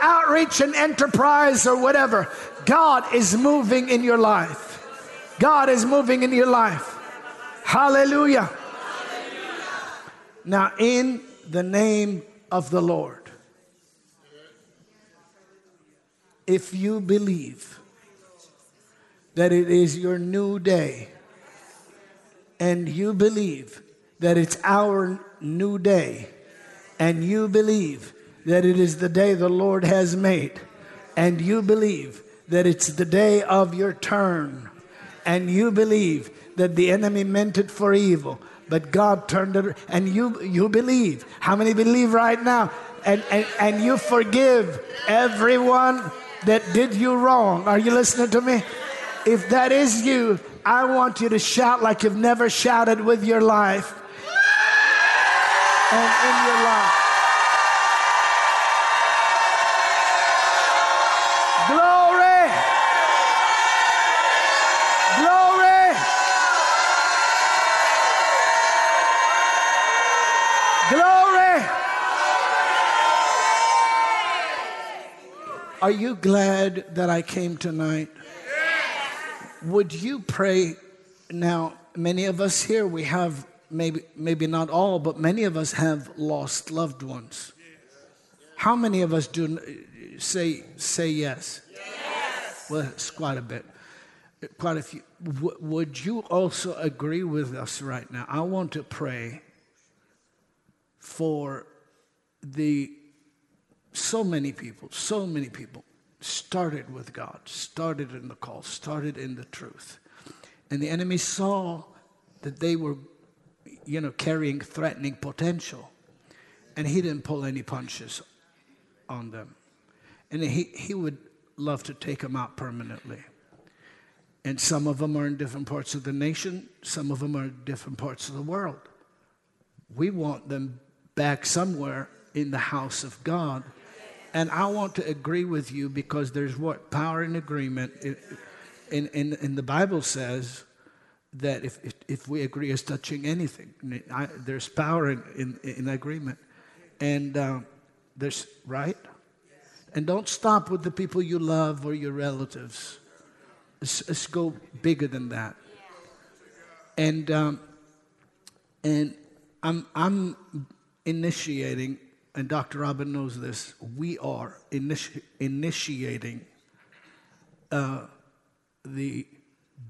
outreach and enterprise or whatever. God is moving in your life. God is moving in your life. Hallelujah. Hallelujah. Now in the name of the Lord, if you believe that it is your new day, and you believe that it's our new day, and you believe that it is the day the Lord has made, and you believe that it's the day of your turn, and you believe that the enemy meant it for evil, but God turned it, and you believe. How many believe right now? And you forgive everyone that did you wrong. Are you listening to me? If that is you, I want you to shout like you've never shouted with your life and in your life. Glory! Glory! Glory! Are you glad that I came tonight? Would you pray now? Many of us here, we have maybe not all, but many of us have lost loved ones. How many of us do say yes? Yes. Well, it's quite a bit, quite a few. Would you also agree with us right now? I want to pray for so many people. Started with God, started in the call, started in the truth. And the enemy saw that they were, carrying threatening potential. And he didn't pull any punches on them. And he would love to take them out permanently. And some of them are in different parts of the nation. Some of them are in different parts of the world. We want them back somewhere in the house of God. And I want to agree with you because there's what? Power in agreement. In the Bible says that if we agree is touching anything, there's power in agreement. And there's, right? And don't stop with the people you love or your relatives. Let's go bigger than that. And I'm initiating, and Dr. Robin knows this, we are initiating the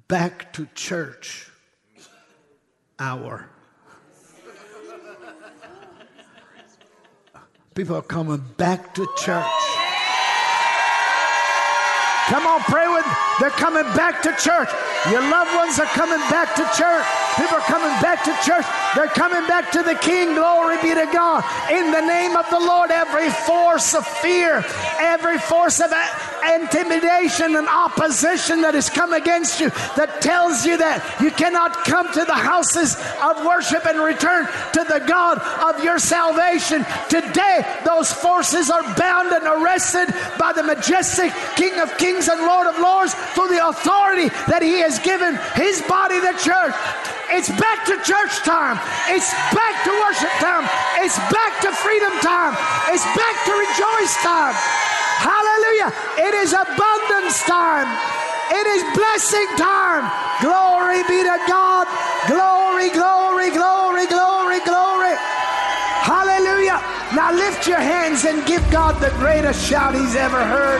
back to church hour. People are coming back to church. Come on, pray with them. They're coming back to church. Your loved ones are coming back to church. People are coming back to church. They're coming back to the King. Glory be to God. In the name of the Lord, every force of fear, every force of intimidation and opposition that has come against you, that tells you that you cannot come to the houses of worship and return to the God of your salvation. Today, those forces are bound and arrested by the majestic King of Kings and Lord of Lords, through the authority that He has given His body, the church. It's back to church time. It's back to worship time. It's back to freedom time. It's back to rejoice time. Hallelujah. It is abundance time. It is blessing time. Glory be to God. Glory, glory, glory, glory, glory. Hallelujah. Now lift your hands and give God the greatest shout He's ever heard.